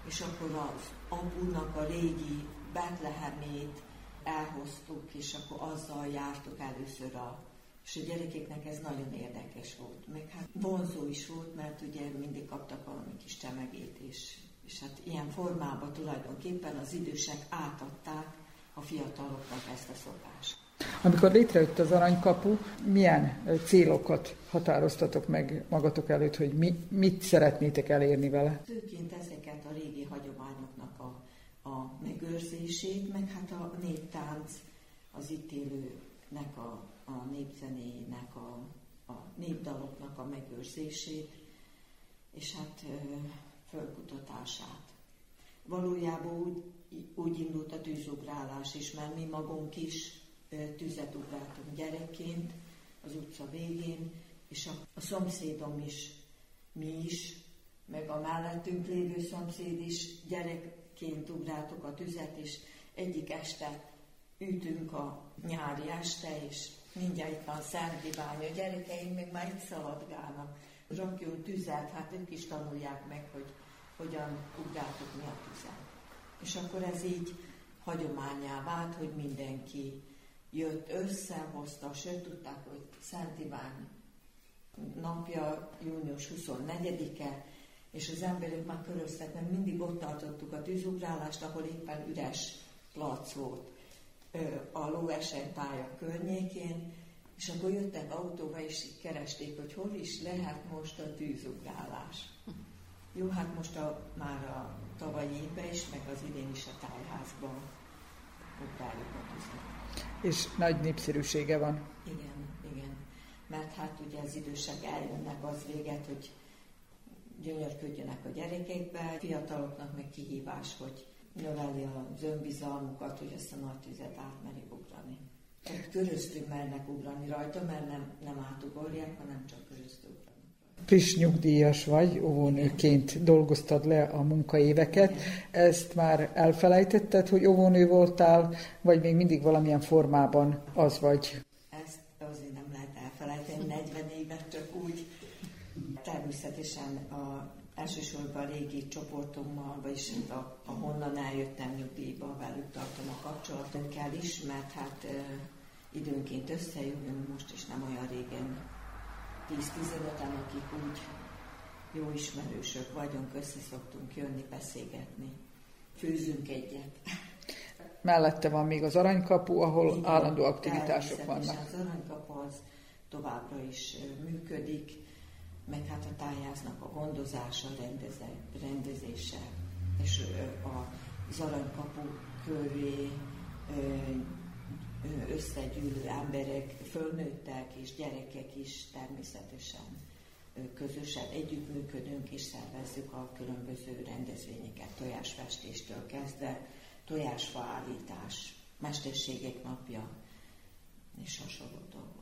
És akkor az apunak a régi betlehemét elhoztuk, és akkor azzal jártuk először a És a gyerekeknek ez nagyon érdekes volt, meg hát vonzó is volt, mert ugye mindig kaptak valami kis csemegét, és, és hát ilyen formában tulajdonképpen az idősek átadták a fiataloknak ezt a szokást. Amikor létrejött az Aranykapu, milyen célokat határoztatok meg magatok előtt, hogy mi, mit szeretnétek elérni vele? Főként ezeket a régi hagyományoknak a, a megőrzését, meg hát a néptánc, az itt élőnek a, a népzenének, a, a népdaloknak a megőrzését, és hát fölkutatását. Valójában úgy, úgy indult a tűzugrálás is, mert mi magunk is tüzet ugráltunk gyerekként az utca végén, és a, a szomszédom is, mi is, meg a mellettünk lévő szomszéd is gyerekként ugráltuk a tüzet, és egyik este ültünk a nyári este, és mindjárt itt van szergibány, a gyerekeim még már itt szaladgálnak. Rakjunk tüzet, hát ők is tanulják meg, hogy hogyan ugráltuk mi a tüzet. És akkor ez így hagyományá vált, hogy mindenki jött, összehozta, sőt tudták, hogy Szent Iván napja június huszonnegyedike, és az emberek már köröztek, mert mindig ott tartottuk a tűzugrálást, ahol éppen üres plac volt a lóesempálya környékén, és akkor jöttek autóba, és keresték, hogy hol is lehet most a tűzugrálás. Jó, hát most a, már a tavalyi évben is, meg az idén is a tájházban ugráljuk a tűzet. És nagy népszerűsége van. Igen, igen. Mert hát ugye az idősek eljönnek az véget, hogy gyönyörködjönek a gyerekekbe. Fiataloknak meg kihívás, hogy növeli az önbizalmukat, hogy azt a nagy tüzet átmerik ugrani. Tehát köröztük mernek ugrani rajta, mert nem, nem átugorják, hanem csak köröztük ugrani. Friss nyugdíjas vagy, óvónőként dolgoztad le a munkaéveket. Ezt már elfelejtetted, hogy óvónő voltál, vagy még mindig valamilyen formában az vagy? Ezt azért nem lehet elfelejteni, negyven évet csak úgy. Természetesen a, elsősorban a régi csoportommal, vagyis a honnan eljöttem nyugdíjba, velük tartom a kapcsolatot kell is, mert hát e, időnként összejövünk, most is nem olyan régen. tíz-tizenöten, akik úgy jó ismerősök vagyunk, össze szoktunk jönni, beszélgetni. Főzünk egyet. Mellette van még az Aranykapu, ahol igen, állandó aktivitások vannak. Az Aranykapu az továbbra is működik, meg hát a tájháznak a gondozása, rendeze, rendezése, és az Aranykapu köré összegyűlő emberek, fölnőttek és gyerekek is természetesen közösen együttműködünk és szervezzük a különböző rendezvényeket, tojásfestéstől kezdve, tojásfa állítás, mesterségek napja és hasonló dolgok.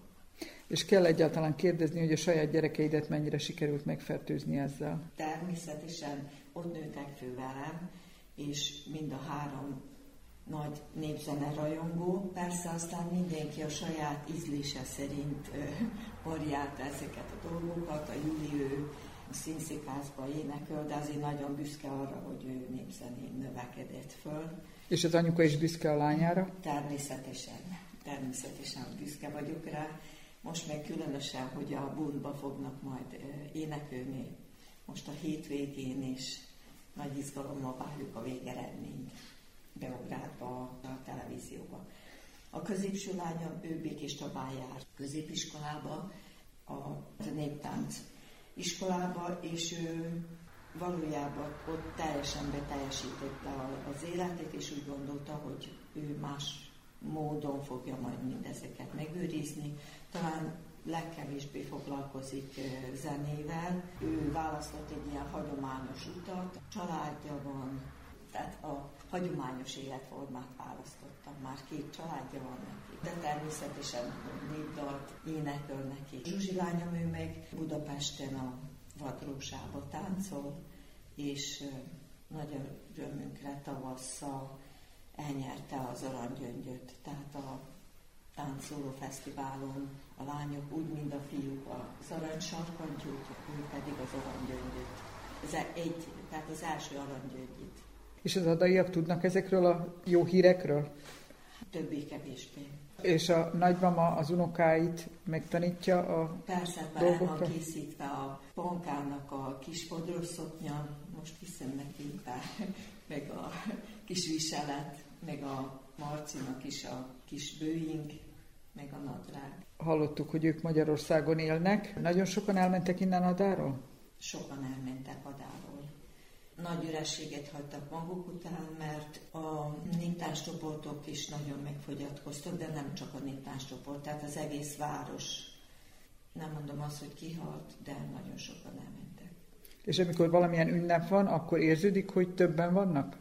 És kell egyáltalán kérdezni, hogy a saját gyerekeidet mennyire sikerült megfertőzni ezzel? Természetesen ott nőttek fő velem, és mind a három nagy népzene rajongó, persze aztán mindenki a saját ízlése szerint variálta ezeket a dolgokat, a Júliő színszékházba éneköl, de azért nagyon büszke arra, hogy ő népzenén növekedett föl. És az anyuka is büszke a lányára? Természetesen, természetesen büszke vagyok rá. Most meg különösen, hogy a bundba fognak majd énekelni most a hétvégén, és nagy izgalommal várjuk a végeredményt. Beográdba, a televízióba. A középső lányom, ő Békés Csabán jár középiskolába, a néptánc iskolába, és ő valójában ott teljesen beteljesítette az életét, és úgy gondolta, hogy ő más módon fogja majd mindezeket megőrizni. Talán legkevésbé foglalkozik zenével. Ő választott egy ilyen hagyományos utat, családja van, tehát a hagyományos életformát választottam, már két családja van neki, de természetesen népdalt énekel neki. Zsuzsi lányom, ő meg Budapesten a Vadrósába táncol, és nagyon örömünkre tavasszal elnyerte az Aranygyöngyöt. Tehát a táncoló fesztiválon a lányok úgy, mint a fiúk az aranysarkantyút, ő pedig az Aranygyöngyöt. Ez egy, tehát az első Aranygyöngyit. És az adaiak tudnak ezekről a jó hírekről? Többé-kevésbé. És a nagymama az unokáit megtanítja a persze, dolgokra? Persze, készítve a ponkának a kis podrosszoknya, most hiszem neki, meg a kis viselet, meg a Marcinak is a kis bőink, meg a nadrág. Hallottuk, hogy ők Magyarországon élnek. Nagyon sokan elmentek innen Adáról? Sokan elmentek Adáról. Nagy ürességet hagytak maguk után, mert a néptáns csoportok is nagyon megfogyatkoztak, de nem csak a néptáns csoport, tehát az egész város. Nem mondom azt, hogy kihalt, de nagyon sokan elmentek. És amikor valamilyen ünnep van, akkor érződik, hogy többen vannak?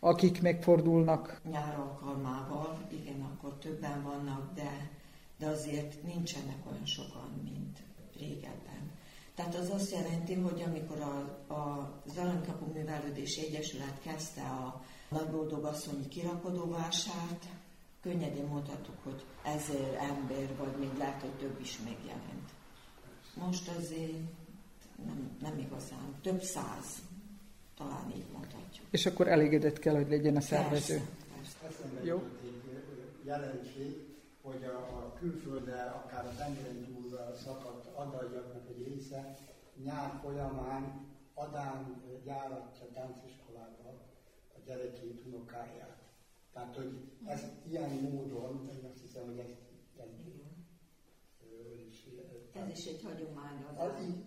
Akik megfordulnak? Nyár alkalmával, igen, akkor többen vannak, de, de azért nincsenek olyan sokan, mint régebben. Tehát az azt jelenti, hogy amikor a, a, az Aranykapu Művelődési Egyesület kezdte a nagyboldog asszonyi kirakodóvásárt, könnyedén mondhattuk, hogy ezer ember, vagy még lehet, hogy több is megjelent. Most azért nem, nem igazán, több száz, talán így mondhatjuk. És akkor elégedett kell, hogy legyen a szervező. Eszembe jutott egy jelenség, hogy a, a külföldre, akár a tengeren túlra szakadt adaiaknak egy része nyár folyamán Adán gyáratja tánciskolába a gyerekét, unokáját. Tehát, hogy ez ilyen módon, én azt hiszem, hogy ezt tenni. Ez is egy hagyomány az.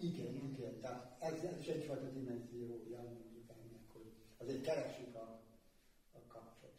Igen, igen. Tehát ez, ez is egyfajta dimenziója, mondjuk ennek, hogy azért keresik a, a kapcsot.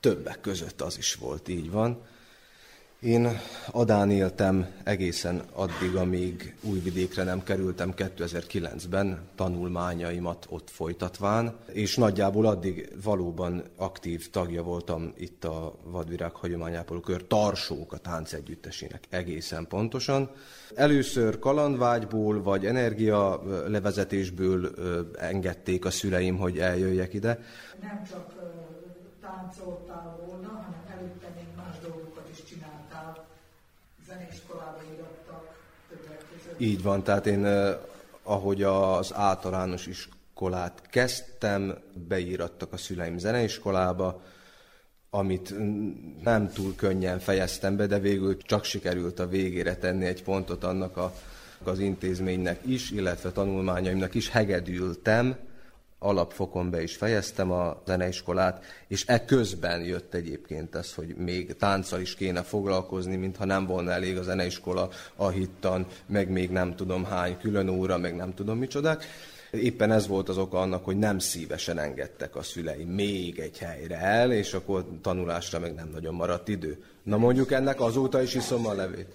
Többek között az is volt, így van. Én Adán éltem egészen addig, amíg Újvidékre nem kerültem kétezer-kilencben, tanulmányaimat ott folytatván, és nagyjából addig valóban aktív tagja voltam itt a Vadvirág hagyományápoló kör Tarsók a táncegyüttesének egészen pontosan. Először kalandvágyból vagy energialevezetésből engedték a szüleim, hogy eljöjjek ide. Nem csak táncoltál volna, hanem előtte még más dolgokat is csináltál, zenéiskolába irattak többek között. Így van, tehát én ahogy az általános iskolát kezdtem, beírattak a szüleim zeneiskolába, amit nem túl könnyen fejeztem be, de végül csak sikerült a végére tenni egy pontot annak a, az intézménynek is, illetve tanulmányaimnak is, hegedültem, alapfokon be is fejeztem a zeneiskolát, és e közben jött egyébként ez, hogy még tánccal is kéne foglalkozni, mintha nem volna elég a zeneiskola, a hittan, meg még nem tudom hány külön óra, meg nem tudom micsodák. Éppen ez volt az oka annak, hogy nem szívesen engedtek a szüleim még egy helyre el, és akkor tanulásra meg nem nagyon maradt idő. Na mondjuk ennek azóta is iszom a levét.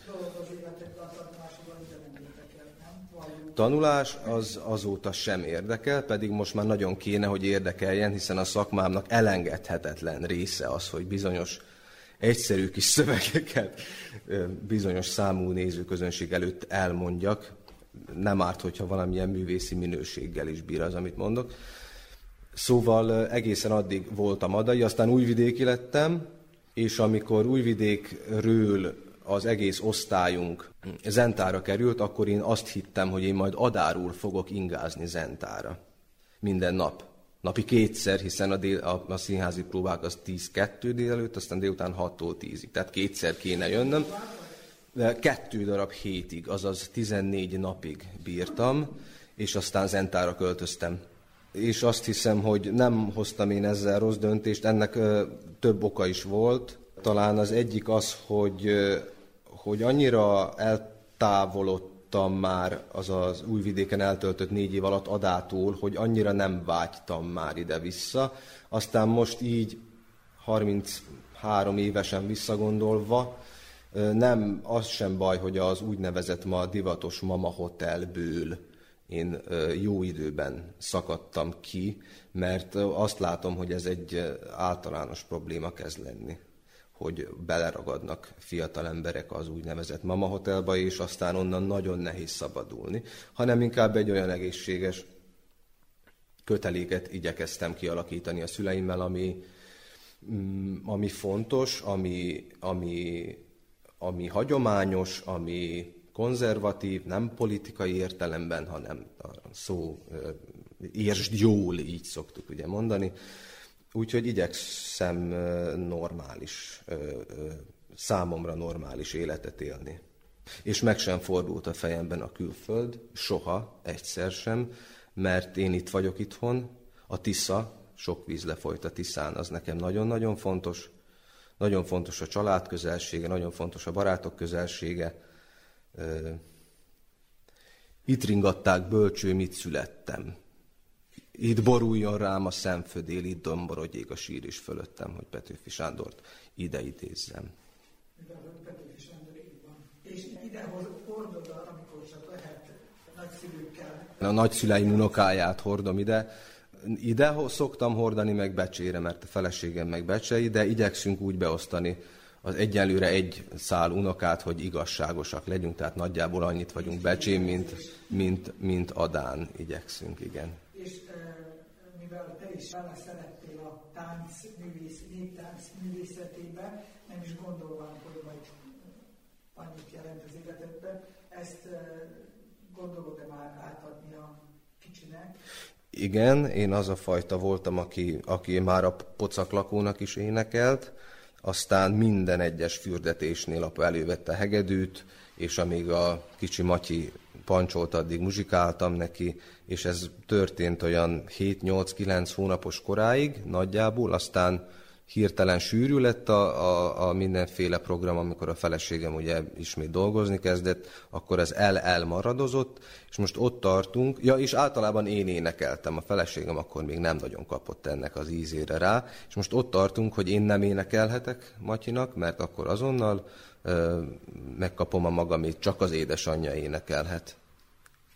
Tanulás az azóta sem érdekel, pedig most már nagyon kéne, hogy érdekeljen, hiszen a szakmámnak elengedhetetlen része az, hogy bizonyos egyszerű kis szövegeket bizonyos számú nézőközönség előtt elmondjak. Nem árt, hogyha valamilyen művészi minőséggel is bír az, amit mondok. Szóval egészen addig voltam adai, aztán újvidéki lettem, és amikor Újvidékről az egész osztályunk Zentára került, akkor én azt hittem, hogy én majd Adáról fogok ingázni Zentára. Minden nap. Napi kétszer, hiszen a, dél, a, a színházi próbák az tíz-kettő délelőtt, aztán délután hattól tízig. Tehát kétszer kéne jönnöm. Kettő darab hétig, azaz tizennégy napig bírtam, és aztán Zentára költöztem. És azt hiszem, hogy nem hoztam én ezzel rossz döntést, ennek ö, több oka is volt. Talán az egyik az, hogy... Ö, hogy annyira eltávolodtam már az az Újvidéken eltöltött négy év alatt Adától, hogy annyira nem vágytam már ide-vissza. Aztán most így harminchárom évesen visszagondolva, nem, az sem baj, hogy az úgynevezett ma divatos mama hotelből én jó időben szakadtam ki, mert azt látom, hogy ez egy általános probléma kezd lenni, hogy beleragadnak fiatal emberek az úgynevezett mama hotelba, és aztán onnan nagyon nehéz szabadulni, hanem inkább egy olyan egészséges köteléket igyekeztem kialakítani a szüleimmel, ami, ami fontos, ami, ami, ami hagyományos, ami konzervatív, nem politikai értelemben, hanem szó értsd jól, így szoktuk ugye mondani. Úgyhogy igyekszem normális, számomra normális életet élni. És meg sem fordult a fejemben a külföld, soha, egyszer sem, mert én itt vagyok itthon, a Tisza, sok víz lefolyt a Tiszán, az nekem nagyon-nagyon fontos. Nagyon fontos a család közelsége, nagyon fontos a barátok közelsége. Itt ringatták bölcsőm, itt születtem. Itt boruljon rám a szemfödél, itt domborodjék a sír is fölöttem, hogy Petőfi Sándort ide idézzem. Mivel, hogy Petőfi Sándor így van. És idehoz hordod, amikor csak lehet, a nagyszülőkkel. A nagyszüleim unokáját hordom ide. Ide szoktam hordani meg Becsére, mert a feleségem meg becsei, de igyekszünk úgy beosztani az egyenlőre egy szál unokát, hogy igazságosak legyünk, tehát nagyjából annyit vagyunk Becsén, mint, mint, mint Adán igyekszünk, igen. És mivel te is vele szerettél a táncművész, néptánc művészetében, nem is gondolván, hogy majd annyit jelent az életedben, ezt gondolod-e már átadni a kicsinek? Igen, én az a fajta voltam, aki, aki már a pocaklakónak is énekelt, aztán minden egyes fürdetésnél apa elővette hegedűt, és amíg a kicsi Matyi pancsolt, addig muzsikáltam neki, és ez történt olyan hét-nyolc-kilenc hónapos koráig nagyjából, aztán hirtelen sűrű lett a, a, a mindenféle program, amikor a feleségem ugye ismét dolgozni kezdett, akkor ez el-elmaradozott, és most ott tartunk, ja, és általában én énekeltem, a feleségem akkor még nem nagyon kapott ennek az ízére rá, és most ott tartunk, hogy én nem énekelhetek Matyinak, mert akkor azonnal ö, megkapom a magamét, csak az édesanyja énekelhet.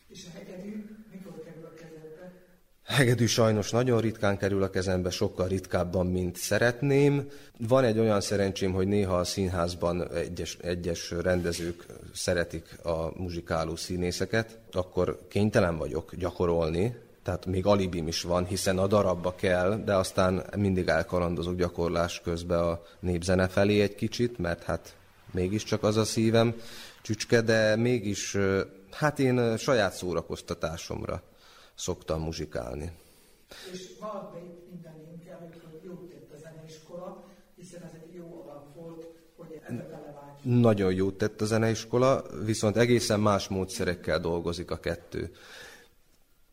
És a hegedű mikor kerül a kezedbe? Hegedű sajnos nagyon ritkán kerül a kezembe, sokkal ritkábban, mint szeretném. Van egy olyan szerencsém, hogy néha a színházban egyes, egyes rendezők szeretik a muzsikáló színészeket, akkor kénytelen vagyok gyakorolni, tehát még alibim is van, hiszen a darabba kell, de aztán mindig elkalandozok gyakorlás közben a népzene felé egy kicsit, mert hát mégiscsak az a szívem csücske, de mégis... Hát én saját szórakoztatásomra szoktam muzsikálni. És valamit mindannyiunk előtt, hogy jót tett a zeneiskola, hiszen ez egy jó alap volt, hogy ebbe belevágyunk. Nagyon jót tett a zeneiskola, viszont egészen más módszerekkel dolgozik a kettő.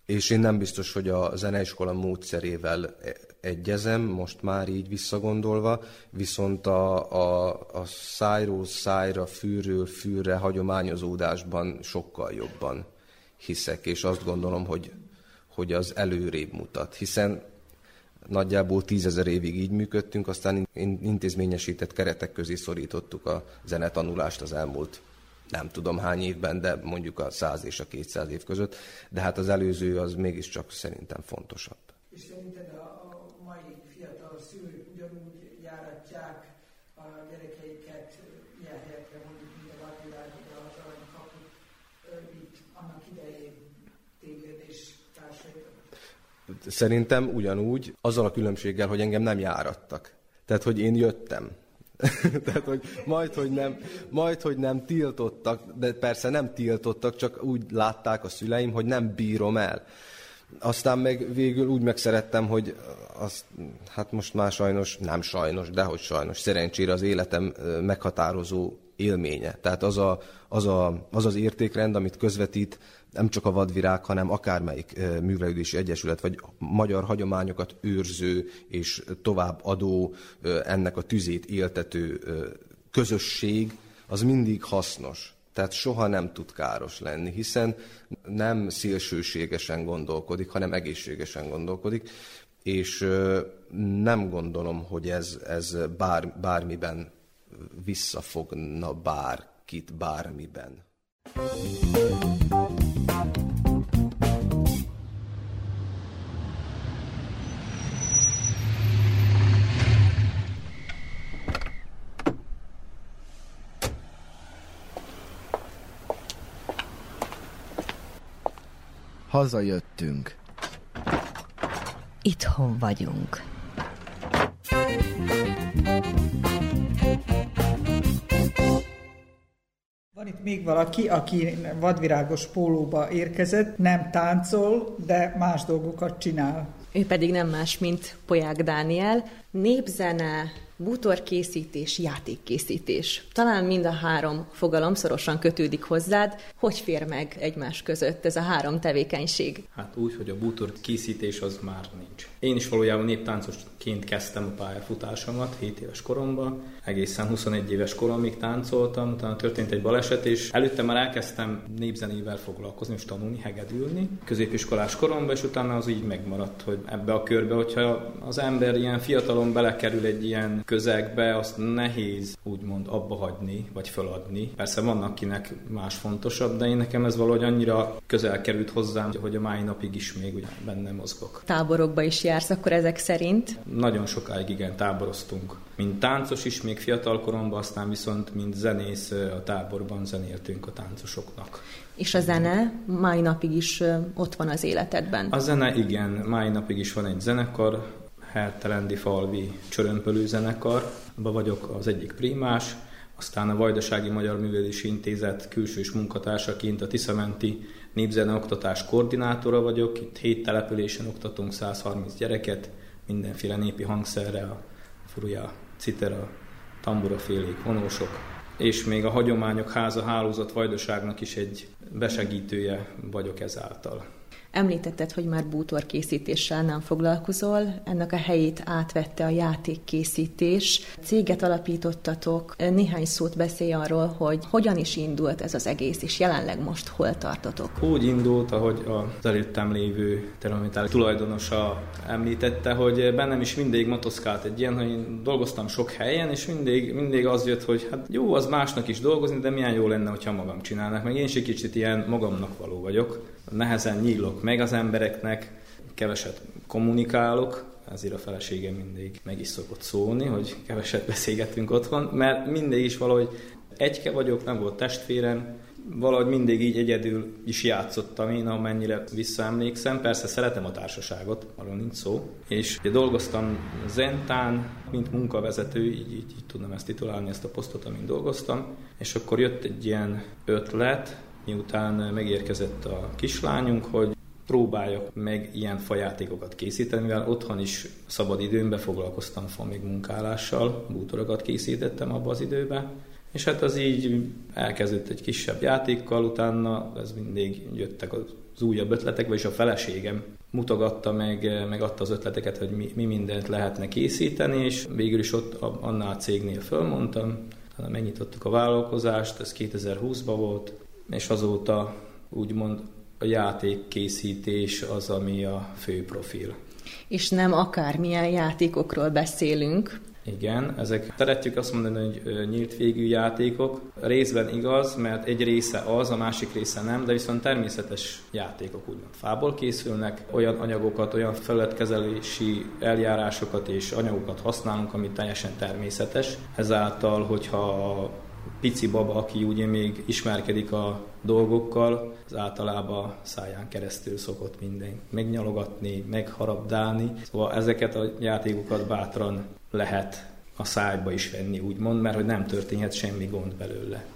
És én nem biztos, hogy a zeneiskola módszerével egyezem, most már így visszagondolva, viszont a, a, a szájról szájra, fűről fűre hagyományozódásban sokkal jobban hiszek, és azt gondolom, hogy, hogy az előrébb mutat, hiszen nagyjából tízezer évig így működtünk, aztán intézményesített keretek közé szorítottuk a zenetanulást az elmúlt nem tudom hány évben, de mondjuk a száz és a kétszáz év között, de hát az előző az mégiscsak szerintem fontosabb. És szerinted a, a mai fiatal szülők ugyanúgy járatják a gyerekeiket ilyen helyekre, mondjuk mint a Vadvirágra, az Aranykapu, mint annak idején téged és társaikat? Szerintem ugyanúgy, azzal a különbséggel, hogy engem nem járattak. Tehát, hogy én jöttem. Tehát, hogy majd, hogy nem, majd, hogy nem tiltottak, de persze nem tiltottak, csak úgy látták a szüleim, hogy nem bírom el. Aztán meg végül úgy megszerettem, hogy azt, hát most már sajnos, nem sajnos, de hogy sajnos, szerencsére az életem meghatározó élménye. Tehát az, a, az, a, az az értékrend, amit közvetít nem csak a Vadvirág, hanem akármelyik művelődési egyesület, vagy magyar hagyományokat őrző és továbbadó, ennek a tüzét éltető közösség, az mindig hasznos. Tehát soha nem tud káros lenni, hiszen nem szélsőségesen gondolkodik, hanem egészségesen gondolkodik, és nem gondolom, hogy ez, ez bár, bármiben visszafogna bárkit bármiben. Hazajöttünk. Itthon vagyunk. Van itt még valaki, aki vadvirágos pólóba érkezett, nem táncol, de más dolgokat csinál. Ő pedig nem más, mint Polyák Dániel. Népzene, bútorkészítés, játékkészítés. Talán mind a három fogalom szorosan kötődik hozzád. Hogy fér meg egymás között ez a három tevékenység? Hát úgy, hogy a bútorkészítés az már nincs. Én is valójában néptáncosként kezdtem a pályafutásomat hét éves koromban. Egészen huszonegy éves koromig táncoltam, utána történt egy baleset, és előtte már elkezdtem népzenével foglalkozni, és tanulni, hegedülni. Középiskolás koromban, és utána az így megmaradt, hogy ebbe a körbe, hogyha az ember ilyen fiatalon belekerül egy ilyen közegbe, azt nehéz úgymond abba hagyni, vagy föladni. Persze vannak kinek más fontosabb, de én nekem ez valahogy annyira közel került hozzám, hogy a mai napig is még ugye benne mozgok. Táborokba is jársz akkor ezek szerint? Nagyon sokáig igen, táboroztunk. Mint táncos is, még fiatal koromban, aztán viszont mint zenész a táborban zenéltünk a táncosoknak. És a zene mai napig is ott van az életedben? A zene igen, mai napig is van egy zenekar, Hertelendi falvi csörömpölő zenekar, abban vagyok az egyik primás, aztán a Vajdasági Magyar Művelési Intézet külsős munkatársaként a Tisza-menti népzeneoktatás koordinátora vagyok, itt hét településen oktatunk százharminc gyereket, mindenféle népi hangszerrel, furuja, citera, tamburafélék, vonósok, és még a Hagyományok Háza Hálózat Vajdaságnak is egy besegítője vagyok ezáltal. Említetted, hogy már bútorkészítéssel nem foglalkozol, ennek a helyét átvette a játékkészítés. Céget alapítottatok, néhány szót beszélj arról, hogy hogyan is indult ez az egész, és jelenleg most hol tartotok? Úgy indult, ahogy az előttem lévő Termometál tulajdonosa említette, hogy bennem is mindig motoszkált egy ilyen, hogy én dolgoztam sok helyen, és mindig, mindig az jött, hogy hát jó, az másnak is dolgozni, de milyen jó lenne, hogyha magam csinálnak, meg én is egy kicsit ilyen magamnak való vagyok. Nehezen nyílok meg az embereknek, keveset kommunikálok, ezért a feleségem mindig meg is szokott szólni, hogy keveset beszélgetünk otthon, mert mindig is valahogy egyke vagyok, nem volt testvérem, valahogy mindig így egyedül is játszottam én, amennyire visszaemlékszem. Persze szeretem a társaságot, arról nincs szó. És dolgoztam Zentán, mint munkavezető, így, így, így tudnám ezt titulálni, ezt a posztot, amin dolgoztam. És akkor jött egy ilyen ötlet, miután megérkezett a kislányunk, hogy próbáljak meg ilyen fajátékokat készíteni, mivel otthon is szabad időmben foglalkoztam famig munkálással, bútorokat készítettem abba az időben, és hát az így elkezdődött egy kisebb játékkal, utána ez mindig jöttek az újabb ötletek, vagyis a feleségem mutogatta meg, meg adta az ötleteket, hogy mi, mi mindent lehetne készíteni, és végül is ott annál a cégnél fölmondtam, megnyitottuk a vállalkozást, ez kétezer-húszban volt, és azóta úgymond a játékkészítés az, ami a fő profil. És nem akármilyen játékokról beszélünk. Igen, ezek, szeretjük azt mondani, hogy nyílt végű játékok. Részben igaz, mert egy része az, a másik része nem, de viszont természetes játékok úgymond. Fából készülnek, olyan anyagokat, olyan felületkezelési eljárásokat és anyagokat használunk, ami teljesen természetes. Ezáltal, hogyha pici baba, aki ugye még ismerkedik a dolgokkal, az általában száján keresztül szokott minden megnyalogatni, megharabdálni. Szóval ezeket a játékokat bátran lehet a szájba is venni, úgymond, mert hogy nem történhet semmi gond belőle.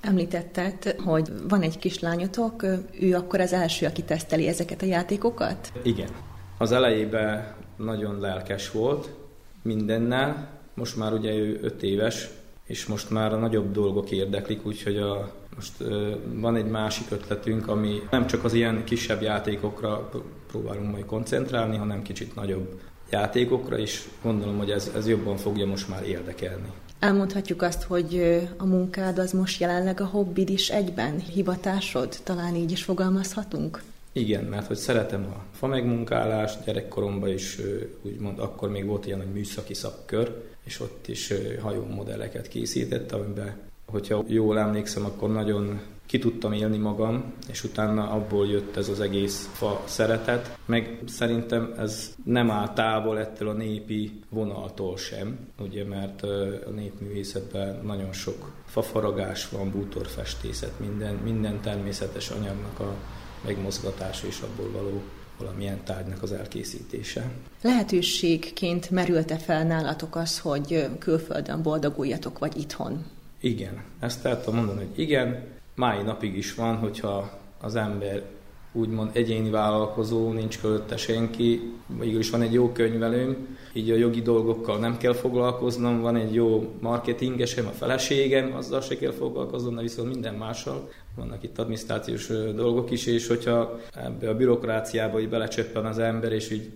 Említetted, hogy van egy kislányotok, ő akkor az első, aki teszteli ezeket a játékokat? Igen. Az elejében nagyon lelkes volt mindennel, most már ugye ő öt éves, és most már a nagyobb dolgok érdeklik, úgyhogy a, most ö, van egy másik ötletünk, ami nem csak az ilyen kisebb játékokra próbálunk majd koncentrálni, hanem kicsit nagyobb játékokra, és gondolom, hogy ez, ez jobban fogja most már érdekelni. Elmondhatjuk azt, hogy a munkád az most jelenleg a hobbid is egyben, hivatásod, talán így is fogalmazhatunk? Igen, mert hogy szeretem a fa megmunkálást, gyerekkoromban is úgymond akkor még volt ilyen, hogy műszaki szakkör, és ott is hajómodelleket készítettem, amiben, hogyha jól emlékszem, akkor nagyon ki tudtam élni magam, és utána abból jött ez az egész fa szeretet. Meg szerintem ez nem áll távol ettől a népi vonaltól sem, ugye, mert a népművészetben nagyon sok fafaragás van, bútorfestészet, minden, minden természetes anyagnak a megmozgatása és abból való valamilyen tárgynak az elkészítése. Lehetőségként merült-e fel nálatok az, hogy külföldön boldoguljatok, vagy itthon? Igen. Ezt el tudom mondani, hogy igen. Mái napig is van, hogyha az ember úgymond egyéni vállalkozó, nincs körülötte senki, mégis van egy jó könyvelőm, így a jogi dolgokkal nem kell foglalkoznom, van egy jó marketingesem, a feleségem, azzal se kell foglalkoznom, de viszont minden mással. Vannak itt adminisztrációs dolgok is, és hogyha ebbe a bürokráciába így belecsöppen az ember, és így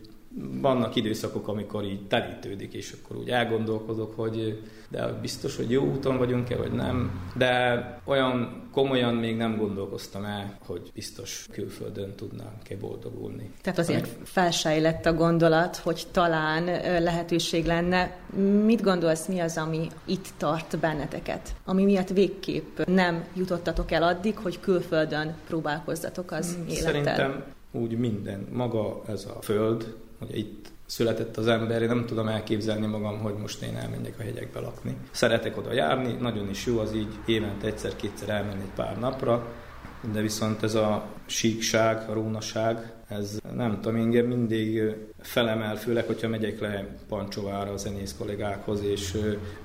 vannak időszakok, amikor így telítődik, és akkor úgy elgondolkozok, hogy de biztos, hogy jó úton vagyunk-e, vagy nem. De olyan komolyan még nem gondolkoztam el, hogy biztos külföldön tudnánk-e boldogulni. Tehát azért Ami... felsejlett a gondolat, hogy talán lehetőség lenne. Mit gondolsz, mi az, ami itt tart benneteket? Ami miatt végképp nem jutottatok el addig, hogy külföldön próbálkozzatok az élettel? Szerintem úgy minden. Maga ez a föld, hogy itt született az ember, én nem tudom elképzelni magam, hogy most én elmenjek a hegyekbe lakni. Szeretek oda járni, nagyon is jó az így évente egyszer-kétszer elmenni egy pár napra, de viszont ez a síkság, a rónaság, ez nem tudom, engem mindig felemel, főleg, hogyha megyek le Pancsovára a zenész kollégákhoz, és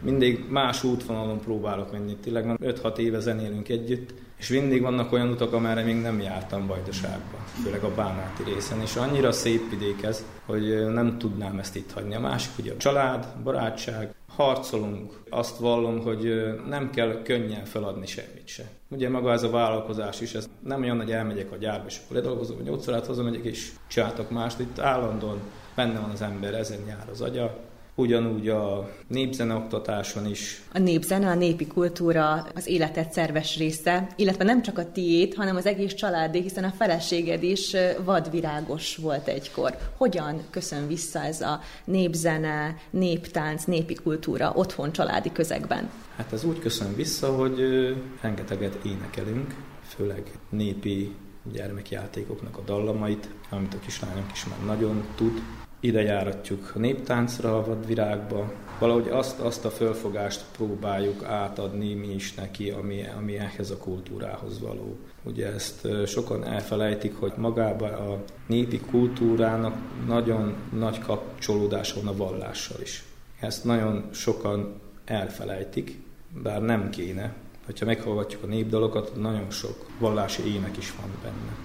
mindig más útvonalon próbálok menni. Tényleg már öt-hat éve zenélünk együtt, és mindig vannak olyan utak, amerre még nem jártam Vajdaságban, főleg a bánáti részen, és annyira szép vidék ez, hogy nem tudnám ezt itt hagyni. A másik ugye a család, barátság, harcolunk. Azt vallom, hogy nem kell könnyen feladni semmit se. Ugye maga ez a vállalkozás is, ez nem olyan, hogy elmegyek a gyárba, és akkor ledolgozom, hogy gyógyszerát hozom, megyek, és csináltak mást. Itt állandóan benne van az ember, ezen jár az agya. Ugyanúgy a népzeneoktatáson is. A népzene, a népi kultúra az életed szerves része, illetve nem csak a tiéd, hanem az egész családé, hiszen a feleséged is vadvirágos volt egykor. Hogyan köszön vissza ez a népzene, néptánc, népi kultúra otthon, családi közegben? Hát ez úgy köszön vissza, hogy rengeteget énekelünk, főleg népi gyermekjátékoknak a dallamait, amit a kislányunk is már nagyon tud. Ide járatjuk a néptáncra, a vadvirágba. Valahogy azt, azt a fölfogást próbáljuk átadni mi is neki, ami, ami ehhez a kultúrához való. Ugye ezt sokan elfelejtik, hogy magában a népi kultúrának nagyon nagy kapcsolódás van a vallással is. Ezt nagyon sokan elfelejtik, bár nem kéne. Ha meghallgatjuk a népdalokat, nagyon sok vallási ének is van benne.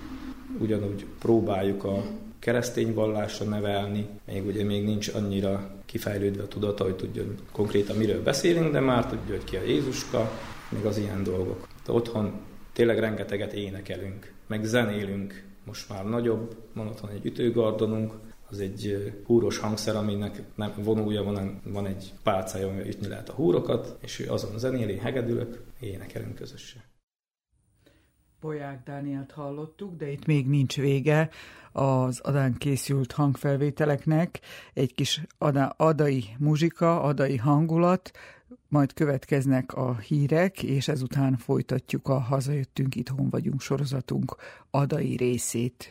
Ugyanúgy próbáljuk a keresztény vallásra nevelni, még ugye még nincs annyira kifejlődve a tudata, hogy tudja konkrétan miről beszélünk, de már tudja, hogy ki a Jézuska, még az ilyen dolgok. De otthon tényleg rengeteget énekelünk, meg zenélünk, most már nagyobb, van otthon egy ütőgardonunk, az egy húros hangszer, aminek nem vonulja, van egy pálcája, amivel ütni lehet a húrokat, és azon zenéli, hegedülök, énekelünk közösen. Polyák Dánielt hallottuk, de itt még nincs vége az adán készült hangfelvételeknek. Egy kis adai muzsika, adai hangulat, majd következnek a hírek, és ezután folytatjuk a Hazajöttünk, itthon vagyunk sorozatunk adai részét.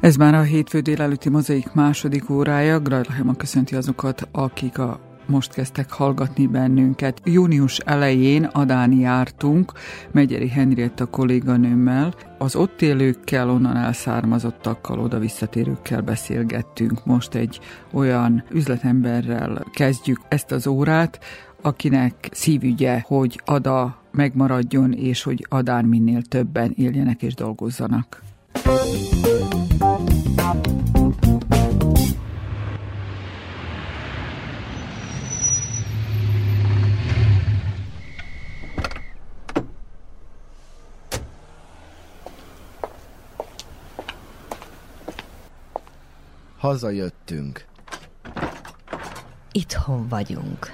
Ez már a hétfő délelőtti mozaik második órája. Grajlahema köszönti azokat, akik a most kezdtek hallgatni bennünket. Június elején Adán jártunk Megyeri Henrietta kolléganőmmel, az ott élőkkel, onnan elszármazottakkal, oda visszatérőkkel beszélgettünk. Most egy olyan üzletemberrel kezdjük ezt az órát, akinek szívügye, hogy Ada megmaradjon, és hogy Adán minél többen éljenek és dolgozzanak. Hazajöttünk. Itthon vagyunk.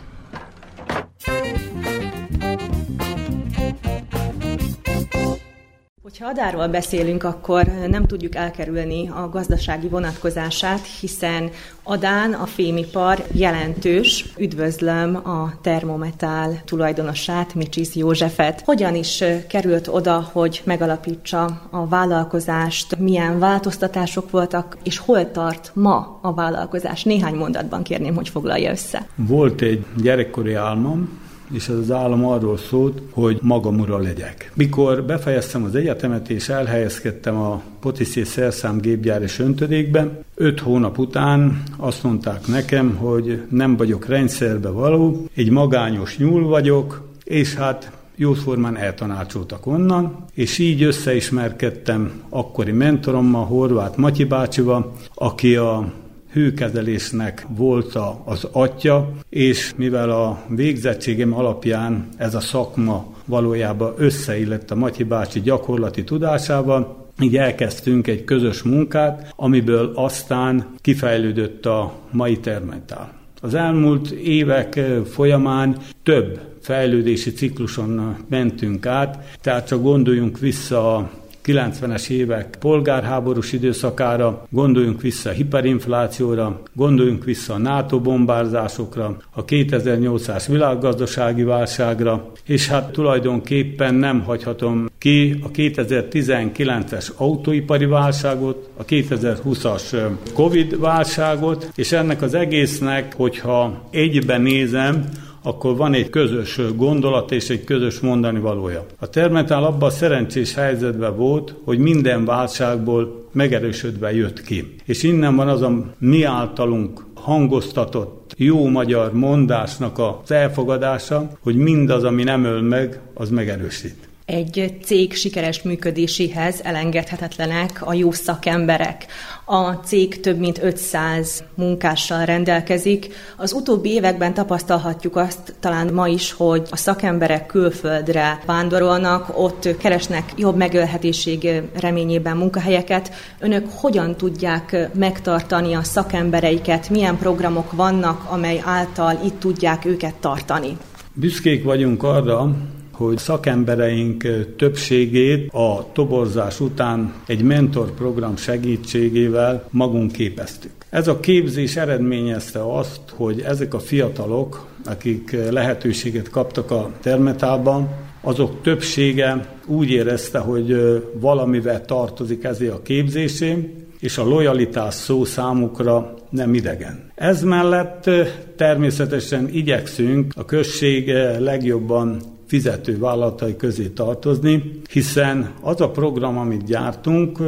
Ha Adáról beszélünk, akkor nem tudjuk elkerülni a gazdasági vonatkozását, hiszen Adán a fémipar jelentős. Üdvözlöm a Termometál tulajdonosát, Micsisz Józsefet. Hogyan is került oda, hogy megalapítsa a vállalkozást, milyen változtatások voltak, és hol tart ma a vállalkozás? Néhány mondatban kérném, hogy foglalja össze. Volt egy gyerekkori álmom, és ez az állam arról szólt, hogy magam ura legyek. Mikor befejeztem az egyetemet, és elhelyezkedtem a Potiszé Szerszám gépgyár és öntödékben, öt hónap után azt mondták nekem, hogy nem vagyok rendszerbe való, egy magányos nyúl vagyok, és hát jóformán eltanácsoltak onnan, és így összeismerkedtem akkori mentorommal, Horváth Matyi bácsival, aki a hőkezelésnek volt az atya, és mivel a végzettségem alapján ez a szakma valójában összeillett a Matyi bácsi gyakorlati tudásával, így elkezdtünk egy közös munkát, amiből aztán kifejlődött a mai Termetál. Az elmúlt évek folyamán több fejlődési cikluson mentünk át, tehát csak gondoljunk vissza a kilencvenes évek polgárháborús időszakára, gondoljunk vissza a hiperinflációra, gondoljunk vissza a NATO bombázásokra, a kétezer-nyolcas világgazdasági válságra, és hát tulajdonképpen nem hagyhatom ki a kétezer-tizenkilences autóipari válságot, a kétezer-húszas Covid válságot, és ennek az egésznek, hogyha egyben nézem, akkor van egy közös gondolat és egy közös mondani valója. A Termometál abban a szerencsés helyzetben volt, hogy minden válságból megerősödve jött ki. És innen van az a mi általunk hangoztatott jó magyar mondásnak az elfogadása, hogy mindaz, ami nem öl meg, az megerősít. Egy cég sikeres működéséhez elengedhetetlenek a jó szakemberek. A cég több mint ötszáz munkással rendelkezik. Az utóbbi években tapasztalhatjuk azt talán ma is, hogy a szakemberek külföldre vándorolnak, ott keresnek jobb megélhetőség reményében munkahelyeket. Önök hogyan tudják megtartani a szakembereiket? Milyen programok vannak, amely által itt tudják őket tartani? Büszkék vagyunk arra, hogy szakembereink többségét a toborzás után egy mentorprogram segítségével magunk képeztük. Ez a képzés eredményezte azt, hogy ezek a fiatalok, akik lehetőséget kaptak a Termometálban, azok többsége úgy érezte, hogy valamivel tartozik ezért a képzésén, és a lojalitás szó számukra nem idegen. Ez mellett természetesen igyekszünk a község legjobban fizető vállalatai közé tartozni, hiszen az a program, amit gyártunk,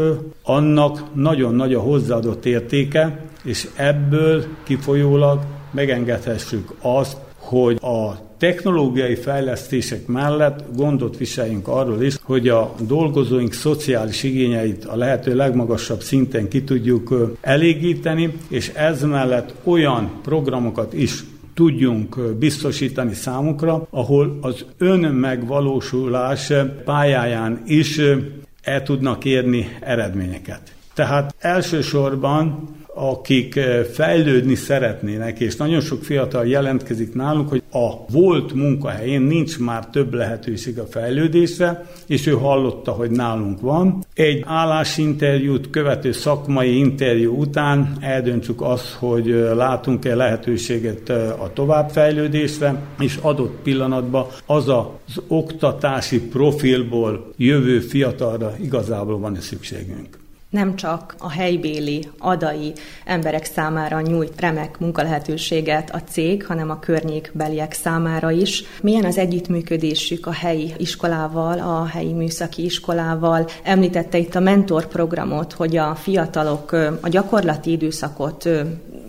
annak nagyon nagy a hozzáadott értéke, és ebből kifolyólag megengedhessük azt, hogy a technológiai fejlesztések mellett gondot viseljünk arról is, hogy a dolgozóink szociális igényeit a lehető legmagasabb szinten ki tudjuk elégíteni, és ez mellett olyan programokat is tudjunk biztosítani számukra, ahol az önmegvalósulás pályáján is el tudnak érni eredményeket. Tehát elsősorban, akik fejlődni szeretnének, és nagyon sok fiatal jelentkezik nálunk, hogy a volt munkahelyén nincs már több lehetőség a fejlődésre, és ő hallotta, hogy nálunk van. Egy állásinterjút követő szakmai interjú után eldöntjük azt, hogy látunk-e lehetőséget a továbbfejlődésre, és adott pillanatban az az oktatási profilból jövő fiatalra igazából van szükségünk. Nem csak a helybéli, adai emberek számára nyújt remek munkalehetőséget a cég, hanem a környékbeliek számára is. Milyen az együttműködésük a helyi iskolával, a helyi műszaki iskolával? Említette itt a mentorprogramot, hogy a fiatalok a gyakorlati időszakot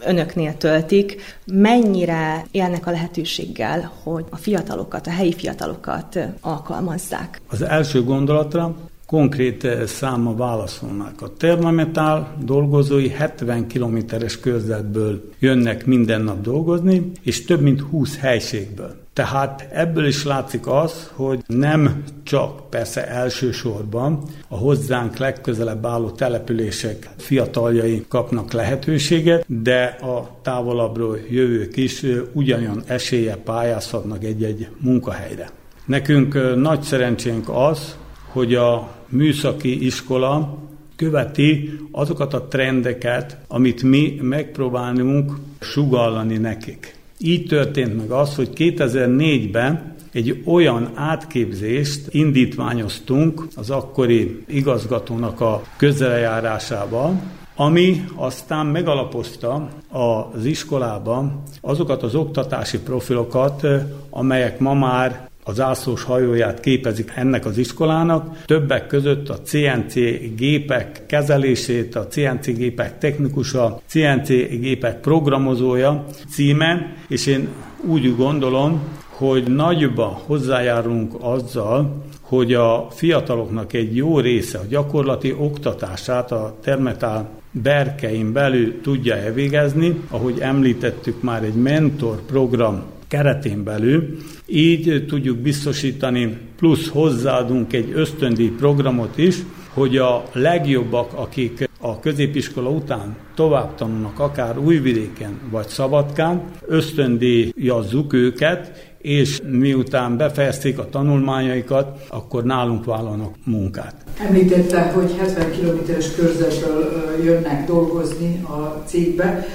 önöknél töltik. Mennyire élnek a lehetőséggel, hogy a fiatalokat, a helyi fiatalokat alkalmazzák? Az első gondolatra konkrét száma válaszolnak. A Termometál dolgozói hetven kilométeres körzetből jönnek minden nap dolgozni, és több mint húsz helységből. Tehát ebből is látszik az, hogy nem csak persze elsősorban a hozzánk legközelebb álló települések fiataljai kapnak lehetőséget, de a távolabbról jövők is ugyanolyan eséllyel pályázhatnak egy-egy munkahelyre. Nekünk nagy szerencsénk az, hogy a műszaki iskola követi azokat a trendeket, amit mi megpróbálunk sugallani nekik. Így történt meg az, hogy kétezer-négyben egy olyan átképzést indítványoztunk az akkori igazgatónak a közeljárásával, ami aztán megalapozta az iskolában azokat az oktatási profilokat, amelyek ma már az zászlós hajóját képezik ennek az iskolának, többek között a cé en cé gépek kezelését, a cé en cé gépek technikusa, cé en cé gépek programozója címen, és én úgy gondolom, hogy nagyban hozzájárulunk azzal, hogy a fiataloknak egy jó része a gyakorlati oktatását a Termometál berkein belül tudja elvégezni, ahogy említettük már egy mentor program keretén belül, így tudjuk biztosítani, plusz hozzáadunk egy ösztöndíj programot is, hogy a legjobbak, akik a középiskola után tovább tanulnak akár Újvidéken vagy Szabadkán, ösztöndíjazzuk őket, és miután befejezték a tanulmányaikat, akkor nálunk vállalnak munkát. Említettek, hogy hetven kilométeres körzetből jönnek dolgozni a cégbe.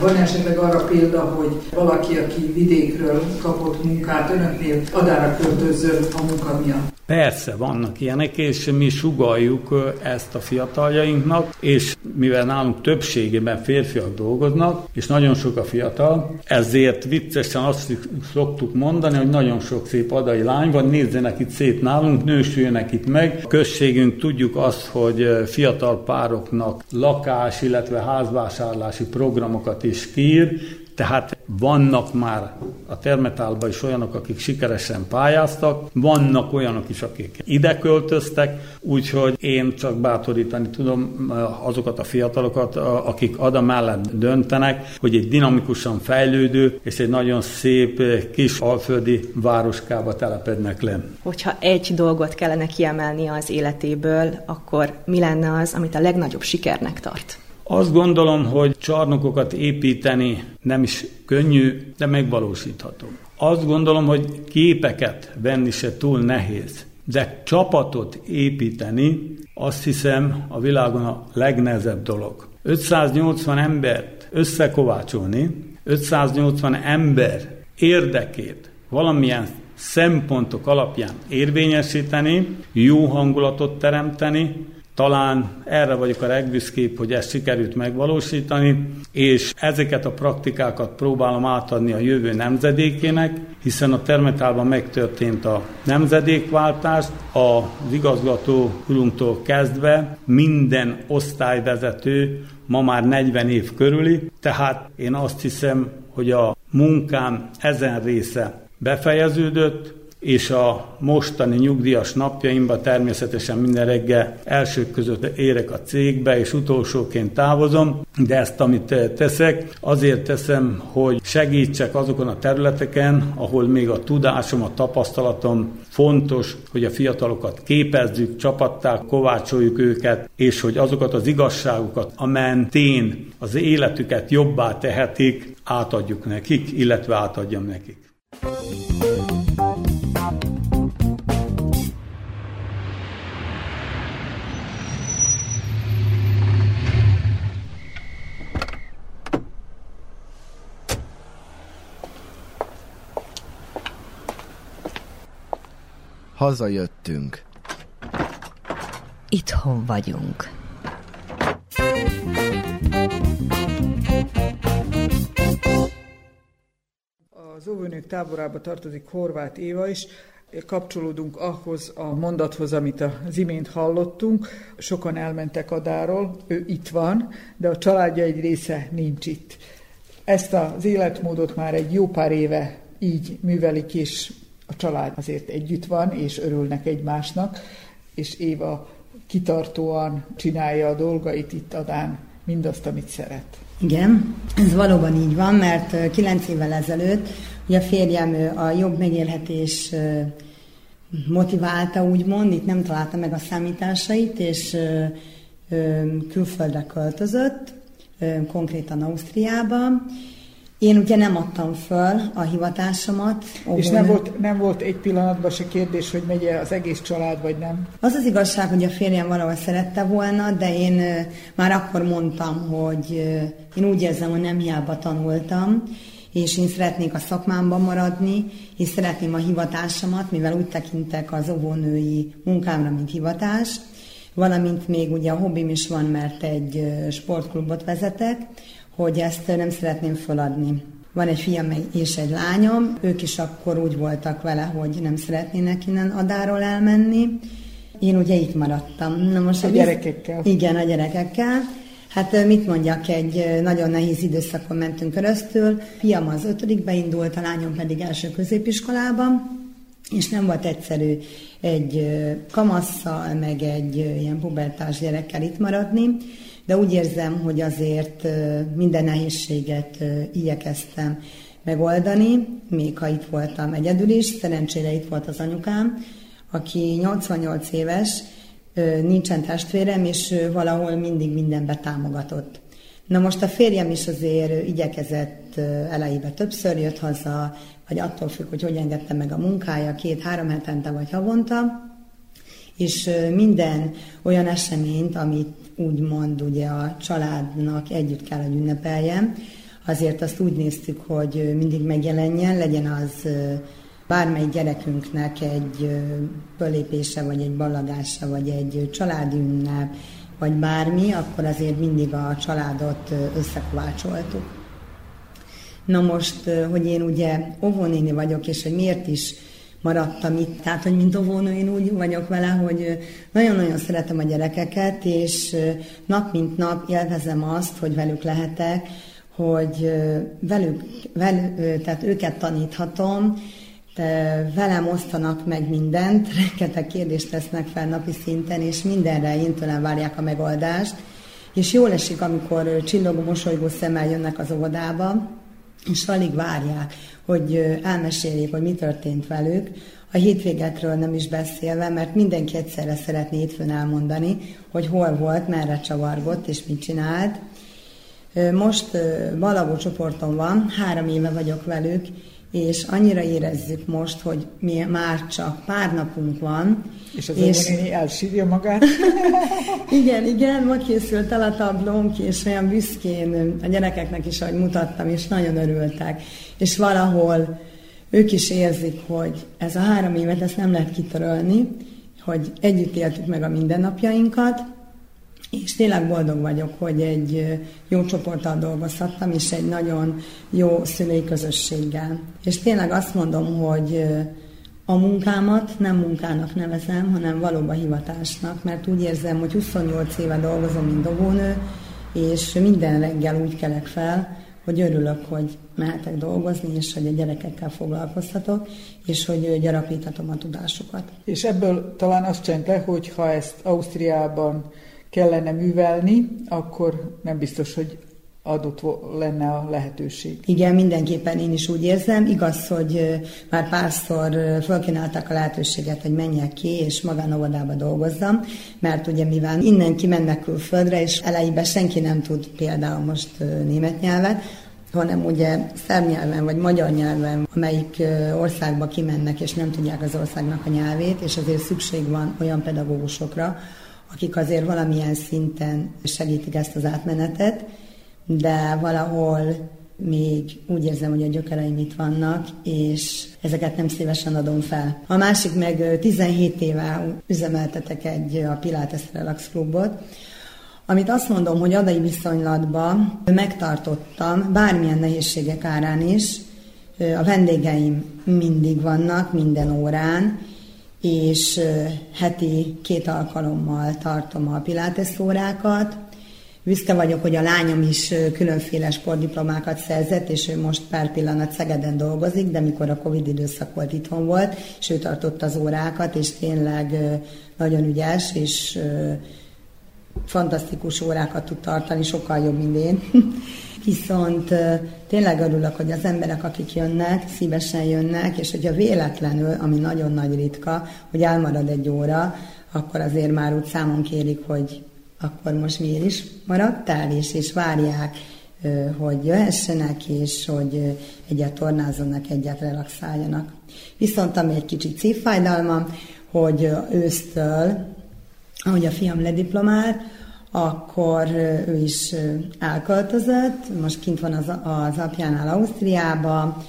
Van esetleg arra példa, hogy valaki, aki vidékről kapott munkát önöknél, Adára költözön a munka miatt? Persze, vannak ilyenek, és mi sugalljuk ezt a fiataljainknak, és mivel nálunk többségében férfiak dolgoznak, és nagyon sok a fiatal, ezért viccesen azt szoktuk mondani, hogy nagyon sok szép adai lány van, nézzenek itt szét nálunk, nősüljenek itt meg. A községünk tudjuk azt, hogy fiatal pároknak lakás, illetve házvásárlási programokat is kiír, tehát vannak már a Termetálban is olyanok, akik sikeresen pályáztak, vannak olyanok is, akik ide költöztek, úgyhogy én csak bátorítani tudom azokat a fiatalokat, akik Ada mellett döntenek, hogy egy dinamikusan fejlődő és egy nagyon szép kis alföldi városkába telepednek le. Hogyha egy dolgot kellene kiemelni az életéből, akkor mi lenne az, amit a legnagyobb sikernek tart? Azt gondolom, hogy csarnokokat építeni nem is könnyű, de megvalósítható. Azt gondolom, hogy képeket venni se túl nehéz, de csapatot építeni azt hiszem a világon a legnehezebb dolog. ötszáznyolcvan embert összekovácsolni, ötszáznyolcvan ember érdekét valamilyen szempontok alapján érvényesíteni, jó hangulatot teremteni. Talán erre vagyok a legbüszkébb, hogy ezt sikerült megvalósítani, és ezeket a praktikákat próbálom átadni a jövő nemzedékének, hiszen a Termetálban megtörtént a nemzedékváltás, az igazgató urunktól kezdve minden osztályvezető ma már negyven év körüli, tehát én azt hiszem, hogy a munkám ezen része befejeződött, és a mostani nyugdíjas napjaimban természetesen minden reggel elsők között érek a cégbe, és utolsóként távozom, de ezt, amit teszek, azért teszem, hogy segítsek azokon a területeken, ahol még a tudásom, a tapasztalatom fontos, hogy a fiatalokat képezzük, csapattá kovácsoljuk őket, és hogy azokat az igazságokat, a mentén az életüket jobbá tehetik, átadjuk nekik, illetve átadjam nekik. Hazajöttünk. Itthon vagyunk. Az óvónők táborába tartozik Horváth Éva is. Kapcsolódunk ahhoz a mondathoz, amit az imént hallottunk. Sokan elmentek Adáról, ő itt van, de a családja egy része nincs itt. Ezt az életmódot már egy jó pár éve így művelik is. A család azért együtt van, és örülnek egymásnak, és Éva kitartóan csinálja a dolgait itt Adán, mindazt, amit szeret. Igen, ez valóban így van, mert kilenc évvel ezelőtt ugye a férjem a jobb megélhetés motiválta, úgymond, itt nem találta meg a számításait, és külföldre költözött, konkrétan Ausztriába. Én ugye nem adtam föl a hivatásomat. Óvónő. És nem volt, nem volt egy pillanatban se kérdés, hogy megy az egész család, vagy nem? Az az igazság, hogy a férjem valahol szerette volna, de én már akkor mondtam, hogy én úgy érzem, hogy nem hiába tanultam, és én szeretnék a szakmámban maradni, és szeretném a hivatásomat, mivel úgy tekintek az óvónői munkámra, mint hivatás, valamint még ugye a hobbim is van, mert egy sportklubot vezetek, hogy ezt nem szeretném feladni. Van egy fiam és egy lányom, ők is akkor úgy voltak vele, hogy nem szeretnének innen Adáról elmenni. Én ugye itt maradtam. Na most a gyerekekkel. Visz... Igen, a gyerekekkel. Hát mit mondjak, egy nagyon nehéz időszakon mentünk keresztül. Fiam az ötödikbe indult, a lányom pedig első középiskolában, és nem volt egyszerű egy kamasszal, meg egy ilyen pubertás gyerekkel itt maradni, de úgy érzem, hogy azért minden nehézséget igyekeztem megoldani, még ha itt voltam egyedül is. Szerencsére itt volt az anyukám, aki nyolcvannyolc éves, nincsen testvérem, és valahol mindig mindenbe támogatott. Na most a férjem is azért igyekezett elejébe, többször jött haza, vagy attól függ, hogy hogy engedte meg a munkája, két-három hetente vagy havonta, és minden olyan eseményt, amit úgymond ugye a családnak együtt kell, hogy ünnepeljem, azért azt úgy néztük, hogy mindig megjelenjen, legyen az bármely gyerekünknek egy fölépése, vagy egy ballagása, vagy egy családi ünnep, vagy bármi, akkor azért mindig a családot összekovácsoltuk. Na most, hogy én ugye óvónéni vagyok, és hogy miért is maradtam itt, tehát, hogy mint óvónő én úgy vagyok vele, hogy nagyon-nagyon szeretem a gyerekeket, és nap mint nap élvezem azt, hogy velük lehetek, hogy velük, velük tehát őket taníthatom, de velem osztanak meg mindent, rengeteg kérdést tesznek fel napi szinten, és mindenre én tőlem várják a megoldást, és jól esik, amikor csillogó, mosolygó szemmel jönnek az óvodába, és alig várják, hogy elmeséljék, hogy mi történt velük, a hétvégekről nem is beszélve, mert mindenki egyszerre szeretné hétfőn elmondani, hogy hol volt, merre csavargott, és mit csinált. Most Balagó csoportom van, három éve vagyok velük, és annyira érezzük most, hogy mi már csak pár napunk van. És az és... óvónéni elsírja magát. igen, igen, ma készült el a tablónk, és olyan büszkén a gyerekeknek is, ahogy mutattam, és nagyon örültek. És valahol ők is érzik, hogy ez a három évet, ezt nem lehet kitörölni, hogy együtt éltük meg a mindennapjainkat, és tényleg boldog vagyok, hogy egy jó csoporttal dolgozhattam, és egy nagyon jó szülői közösséggel. És tényleg azt mondom, hogy a munkámat nem munkának nevezem, hanem valóban hivatásnak, mert úgy érzem, hogy huszonnyolc éve dolgozom, mint óvónő, és minden reggel úgy kelek fel, hogy örülök, hogy mehetek dolgozni, és hogy a gyerekekkel foglalkozhatok, és hogy gyarapíthatom a tudásukat. És ebből talán azt csend le, hogy ha ezt Ausztriában kellene művelni, akkor nem biztos, hogy adott lenne a lehetőség. Igen, mindenképpen én is úgy érzem. Igaz, hogy már párszor fölkínálták a lehetőséget, hogy menjek ki, és magánóvodába dolgozzam, mert ugye mivel innen kimennek külföldre, és elejében senki nem tud például most német nyelvet, hanem ugye szerb nyelven, vagy magyar nyelven, amelyik országba kimennek, és nem tudják az országnak a nyelvét, és azért szükség van olyan pedagógusokra, akik azért valamilyen szinten segítik ezt az átmenetet, de valahol még úgy érzem, hogy a gyökereim itt vannak, és ezeket nem szívesen adom fel. A másik meg tizenhét éve üzemeltetek egy a Pilates Relax klubot, amit azt mondom, hogy adai viszonylatban megtartottam bármilyen nehézségek árán is. A vendégeim mindig vannak, minden órán, és heti két alkalommal tartom a pilates órákat. Büszke vagyok, hogy a lányom is különféle sportdiplomákat szerzett, és ő most pár pillanat Szegeden dolgozik, de mikor a Covid időszak volt, itthon volt, és ő tartotta az órákat, és tényleg nagyon ügyes, és fantasztikus órákat tud tartani, sokkal jobb, mint én. Viszont tényleg örülök, hogy az emberek, akik jönnek, szívesen jönnek, és hogyha véletlenül, ami nagyon nagy ritka, hogy elmarad egy óra, akkor azért már úgy számon kérik, hogy akkor most miért is maradtál, és, és várják, hogy jöhessenek, és hogy egyet tornázzanak, egyet relaxáljanak. Viszont ami egy kicsit szívfájdalmam, hogy ősztől, ahogy a fiam lediplomált, akkor ő is elköltözött, most kint van az, az apjánál Ausztriába,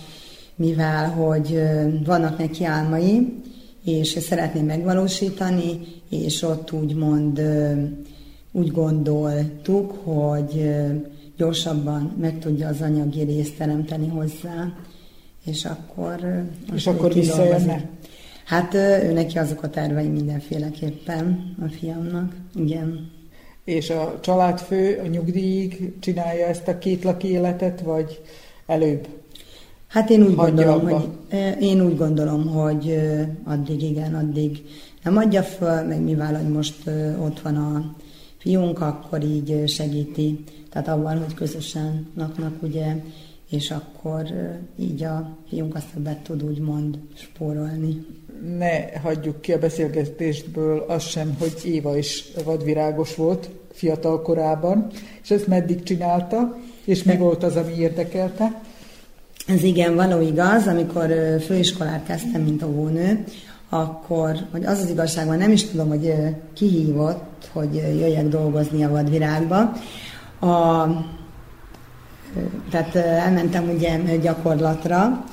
mivel hogy vannak neki álmai, és szeretné megvalósítani, és ott úgymond úgy gondoltuk, hogy gyorsabban meg tudja az anyagi részt teremteni hozzá, és akkor... És akkor visszajönne? Hát ő neki azok a tervei mindenféleképpen a fiamnak, igen. És a családfő a nyugdíjig csinálja ezt a két laki életet, vagy előbb? Hát én úgy, gondolom hogy, én úgy gondolom, hogy addig igen, addig nem adja föl, meg mivel, hogy most ott van a fiunk, akkor így segíti, tehát avval, hogy közösen laknak, ugye, és akkor így a fiunk azt többet tud úgymond spórolni. ne hagyjuk ki a beszélgetésből azt sem, hogy Éva is vadvirágos volt fiatal korában, és ezt meddig csinálta, és mi volt az, ami érdekelte? Ez igen, való igaz, amikor főiskolát kezdtem, mint óvónő, akkor, hogy az az igazságban nem is tudom, hogy kihívott, hogy jöjjek dolgozni a vadvirágba. A, tehát elmentem ugye gyakorlatra,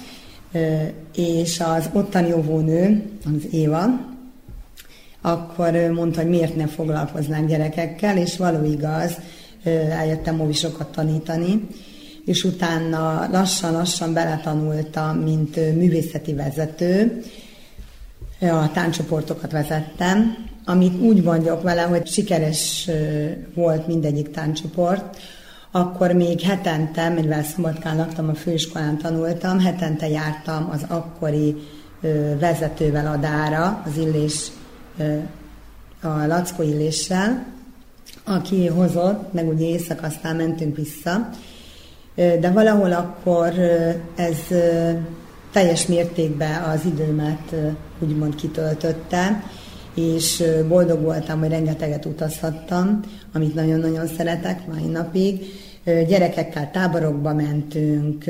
és az ottani óvónő, az Éva, akkor mondta, hogy miért ne foglalkoznánk gyerekekkel, és való igaz, eljöttem óvisokat tanítani, és utána lassan-lassan beletanultam, mint művészeti vezető, a tánccsoportokat vezettem, amit úgy mondjuk vele, hogy sikeres volt mindegyik tánccsoport. Akkor még hetente, mivel Szabadkán laktam, a főiskolán tanultam, hetente jártam az akkori vezetővel Adára, az Illés, a Lackó Illéssel, aki hozott, meg ugye éjszaka, aztán mentünk vissza. De valahol akkor ez teljes mértékben az időmet úgymond kitöltötte, és boldog voltam, hogy rengeteget utazhattam, amit nagyon-nagyon szeretek mai napig. Gyerekekkel táborokba mentünk,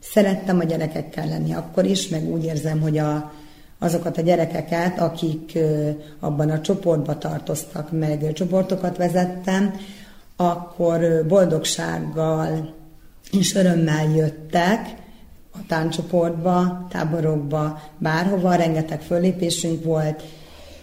szerettem a gyerekekkel lenni akkor is, meg úgy érzem, hogy a, azokat a gyerekeket, akik abban a csoportba tartoztak, meg csoportokat vezettem, akkor boldogsággal és örömmel jöttek a tánccsoportba, táborokba, bárhova, rengeteg föllépésünk volt,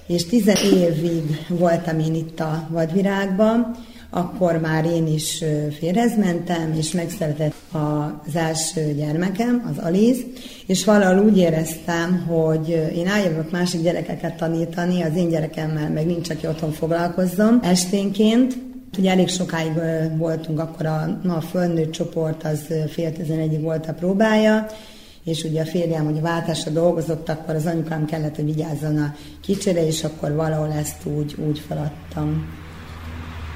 és tizen évig voltam én itt a vadvirágban, akkor már én is férhez mentem, és megszületett az első gyermekem, az Aliz, és valahol úgy éreztem, hogy én eljövök másik gyerekeket tanítani, az én gyerekemmel meg nincs, aki otthon foglalkozzon esténként. Ugye elég sokáig voltunk, akkor a, na, a fölnőtt csoport az fél tizenegyig volt a próbája, és ugye a férjem, hogy a váltásra dolgozott, akkor az anyukám kellett, hogy vigyázzon a kicsire, és akkor valahol ezt úgy, úgy feladtam.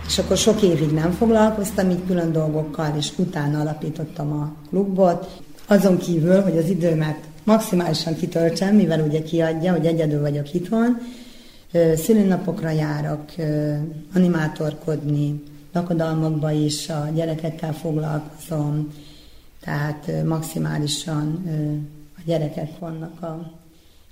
És akkor sok évig nem foglalkoztam így külön dolgokkal, és utána alapítottam a klubot. Azon kívül, hogy az időmet maximálisan kitöltsem, mivel ugye kiadja, hogy egyedül vagyok itthon, szülőnapokra járok animátorkodni, lakodalmakba is, a gyerekekkel foglalkozom, tehát maximálisan a gyerekek vannak a,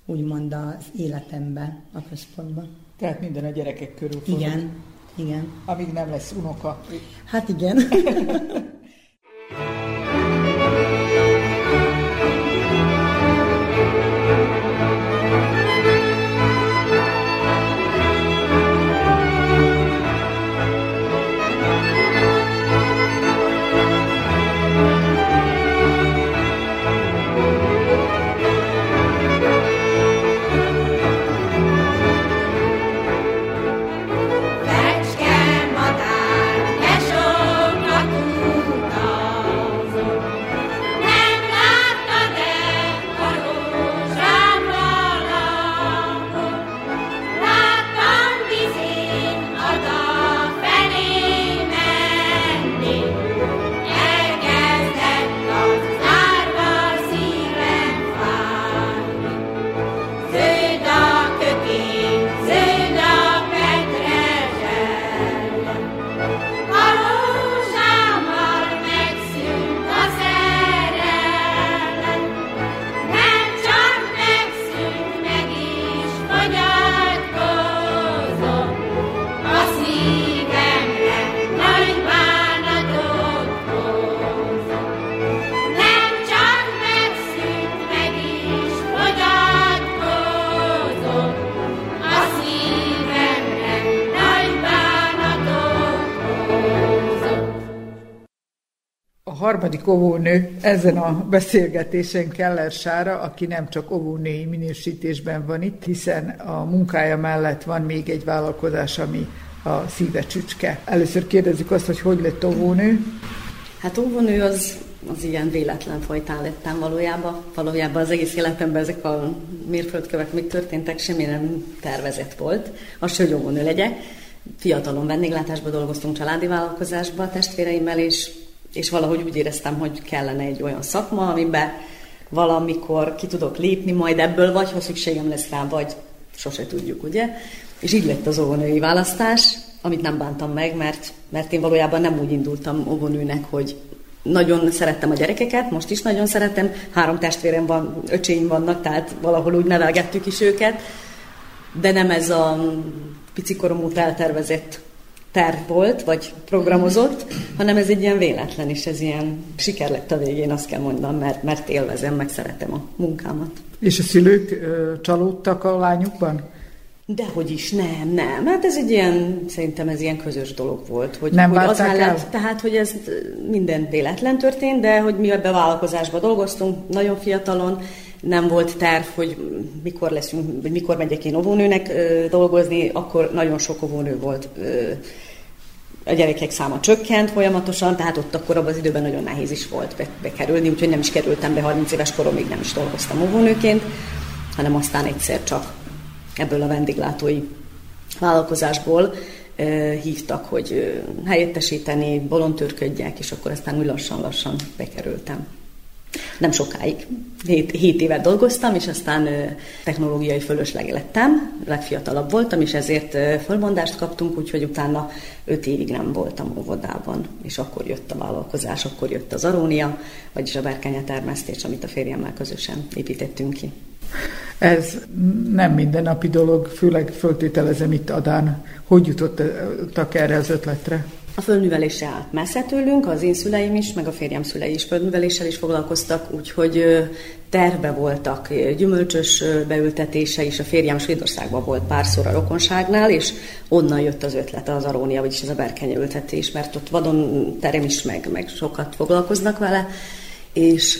úgymond az életemben, a központban. Tehát minden a gyerekek körül fordul. Igen, igen. Amíg nem lesz unoka. Hát igen. Harmadik óvónő ezen a beszélgetésen, Keller Sára, aki nem csak óvónői minősítésben van itt, hiszen a munkája mellett van még egy vállalkozás, ami a Szíve Csücske. Először kérdezzük azt, hogy hogy lett óvónő? Hát óvónő az, az ilyen véletlen fajtán lettem valójában. Valójában az egész életemben ezek a mérföldkövek még történtek, semmi nem tervezett volt. Az, hogy óvónő legyek. Fiatalon vendéglátásban dolgoztunk, családi vállalkozásban testvéreimmel, és És valahogy úgy éreztem, hogy kellene egy olyan szakma, amiben valamikor ki tudok lépni majd ebből, vagy ha szükségem lesz rá, vagy sose tudjuk, ugye? És így lett az óvónői választás, amit nem bántam meg, mert, mert én valójában nem úgy indultam óvónőnek, hogy nagyon szerettem a gyerekeket, most is nagyon szeretem, három testvérem van, öcséim vannak, tehát valahol úgy nevelgettük is őket, de nem ez a picikorom óta eltervezett terv volt, vagy programozott, hanem ez egy ilyen véletlen, és ez ilyen siker lett a végén, azt kell mondanom, mert, mert élvezem, meg szeretem a munkámat. És a szülők csalódtak a lányukban? Dehogy is, nem, nem. Hát ez egy ilyen, szerintem ez ilyen közös dolog volt. Hogy, nem hogy az mellett, tehát, hogy ez minden véletlen történt, de hogy mi ebbe a vállalkozásba dolgoztunk, nagyon fiatalon, nem volt terv, hogy mikor leszünk, vagy mikor megyek én óvónőnek ö, dolgozni, akkor nagyon sok óvónő volt. Ö, a gyerekek száma csökkent folyamatosan, tehát ott akkor abban az időben nagyon nehéz is volt be, bekerülni, úgyhogy nem is kerültem be harminc éves koromig, nem is dolgoztam óvónőként, hanem aztán egyszer csak ebből a vendéglátói vállalkozásból ö, hívtak, hogy ö, helyettesíteni, bolondtörködjek, és akkor aztán úgy lassan-lassan bekerültem. Nem sokáig. Hét, hét évet dolgoztam, és aztán ö, technológiai fölösleg lettem, legfiatalabb voltam, és ezért ö, fölmondást kaptunk, úgyhogy utána öt évig nem voltam óvodában. És akkor jött a vállalkozás, akkor jött az arónia, vagyis a berkenyetermesztés, amit a férjemmel közösen építettünk ki. Ez nem mindennapi dolog, főleg föltételezem itt Adán. Hogy jutottak erre az ötletre? A földművelésre állt messze tőlünk, az én szüleim is, meg a férjem szülei is földműveléssel is foglalkoztak, úgyhogy terve voltak gyümölcsös beültetése is, a férjem Svédországban volt párszor a rokonságnál, és onnan jött az ötlet az arónia, vagyis ez a berkenyeültetés, mert ott vadon terem is, meg, meg sokat foglalkoznak vele, és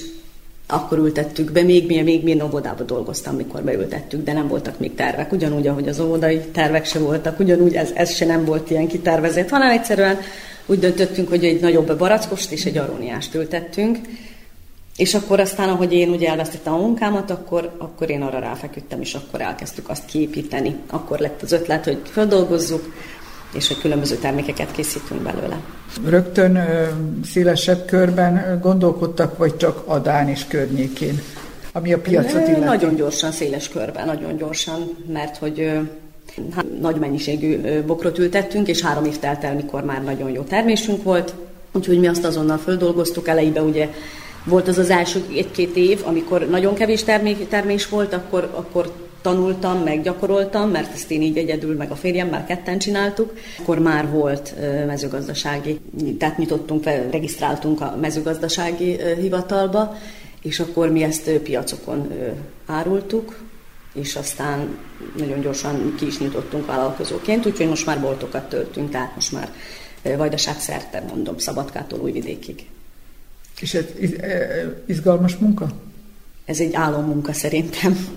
akkor ültettük be, még mi, még mi óvodában dolgoztam, mikor beültettük, de nem voltak még tervek. Ugyanúgy, ahogy az óvodai tervek se voltak, ugyanúgy ez, ez se nem volt ilyen kitervezett, hanem egyszerűen úgy döntöttünk, hogy egy nagyobb barackost és egy aróniást ültettünk, és akkor aztán, ahogy én ugye elvesztettem a munkámat, akkor, akkor én arra ráfeküdtem, és akkor elkezdtük azt kiépíteni. Akkor lett az ötlet, hogy feldolgozzuk, és hogy különböző termékeket készítünk belőle. Rögtön ö, szélesebb körben gondolkodtak, vagy csak Adán és környékén, ami a piacot illeti? Nagyon gyorsan, széles körben, nagyon gyorsan, mert hogy ö, hát, nagy mennyiségű ö, bokrot ültettünk, és három év telt el, mikor már nagyon jó termésünk volt, úgyhogy mi azt azonnal földolgoztuk. Elejében ugye volt az az első egy-két év, amikor nagyon kevés termék, termés volt, akkor, akkor tanultam, meg gyakoroltam, mert ezt én így egyedül, meg a férjemmel ketten csináltuk. Akkor már volt mezőgazdasági, tehát nyitottunk fel, regisztráltunk a mezőgazdasági hivatalba, és akkor mi ezt piacokon árultuk, és aztán nagyon gyorsan ki is nyitottunk vállalkozóként, úgyhogy most már boltokat töltünk, tehát most már vajdaság szerte, mondom, Szabadkától Újvidékig. És ez izgalmas munka? Ez egy álommunka szerintem.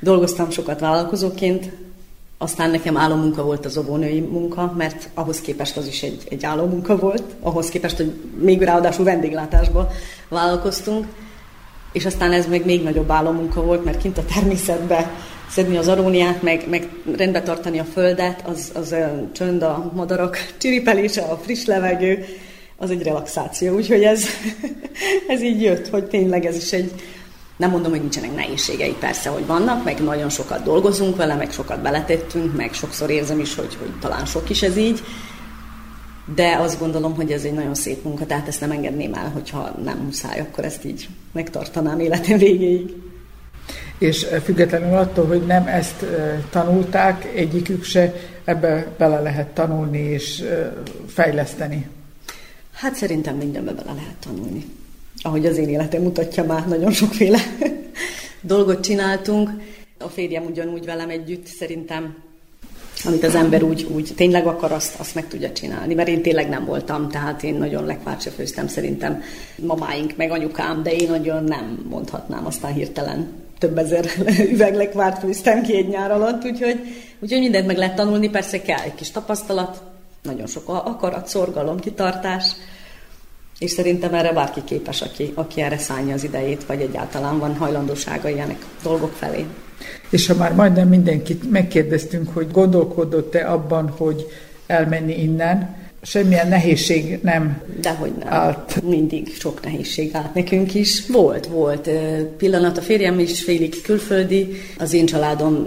Dolgoztam sokat vállalkozóként, aztán nekem álommunka volt az óvónői munka, mert ahhoz képest az is egy, egy álommunka volt, ahhoz képest, hogy még ráadásul vendéglátásba vállalkoztunk, és aztán ez meg még nagyobb álommunka volt, mert kint a természetbe szedni az aróniát, meg, meg rendbe tartani a földet, az, az a csönd, a madarak csiripelése, a friss levegő, az egy relaxáció, úgyhogy ez, ez így jött, hogy tényleg ez is egy... Nem mondom, hogy nincsenek nehézségei, persze, hogy vannak, meg nagyon sokat dolgozunk vele, meg sokat beletettünk, meg sokszor érzem is, hogy, hogy talán sok is ez így, de azt gondolom, hogy ez egy nagyon szép munka, tehát ezt nem engedném el, hogyha nem muszáj, akkor ezt így megtartanám életem végéig. És függetlenül attól, hogy nem ezt tanulták, egyikük se, ebbe bele lehet tanulni és fejleszteni. Hát szerintem mindenbe bele lehet tanulni. Ahogy az én életem mutatja, már nagyon sokféle dolgot csináltunk. A férjem ugyanúgy velem együtt, szerintem, amit az ember úgy, úgy tényleg akar, azt, azt meg tudja csinálni, mert én tényleg nem voltam, tehát én nagyon lekvárt se főztem szerintem, mamáink meg anyukám, de én nagyon nem mondhatnám, aztán hirtelen több ezer üveg lekvárt főztem ki egy nyár alatt, úgyhogy, úgyhogy mindent meg lehet tanulni, persze kell egy kis tapasztalat, nagyon sok akarat, szorgalom, kitartás, és szerintem erre bárki képes, aki, aki erre szánja az idejét, vagy egyáltalán van hajlandósága ilyenek dolgok felé. És ha már majdnem mindenkit megkérdeztünk, hogy gondolkodott-e abban, hogy elmenni innen, semmilyen nehézség nem Dehogy nem. állt. Mindig sok nehézség állt nekünk is. Volt, volt pillanat. A férjem is félig külföldi. Az én családom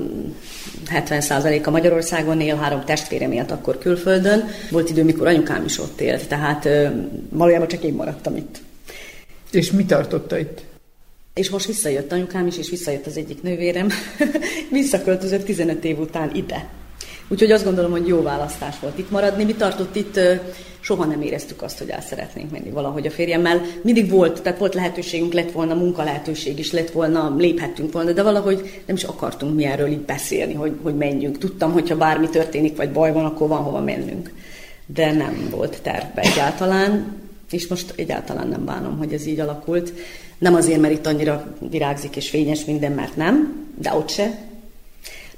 hetven százaléka Magyarországon él, három testvérem élt akkor külföldön. Volt idő, mikor anyukám is ott élt, tehát valójában csak én maradtam itt. És mi tartotta itt? És most visszajött anyukám is, és visszajött az egyik nővérem. Visszaköltözött tizenöt év után ide. Úgyhogy azt gondolom, hogy jó választás volt itt maradni. Mi tartott itt, soha nem éreztük azt, hogy el szeretnénk menni valahogy a férjemmel. Mindig volt, tehát volt lehetőségünk, lett volna munka lehetőség is, lett volna, léphettünk volna, de valahogy nem is akartunk mi erről így beszélni, hogy, hogy menjünk. Tudtam, hogyha bármi történik, vagy baj van, akkor van hova mennünk. De nem volt tervbe egyáltalán, és most egyáltalán nem bánom, hogy ez így alakult. Nem azért, mert itt annyira virágzik és fényes minden, mert nem, de ott se.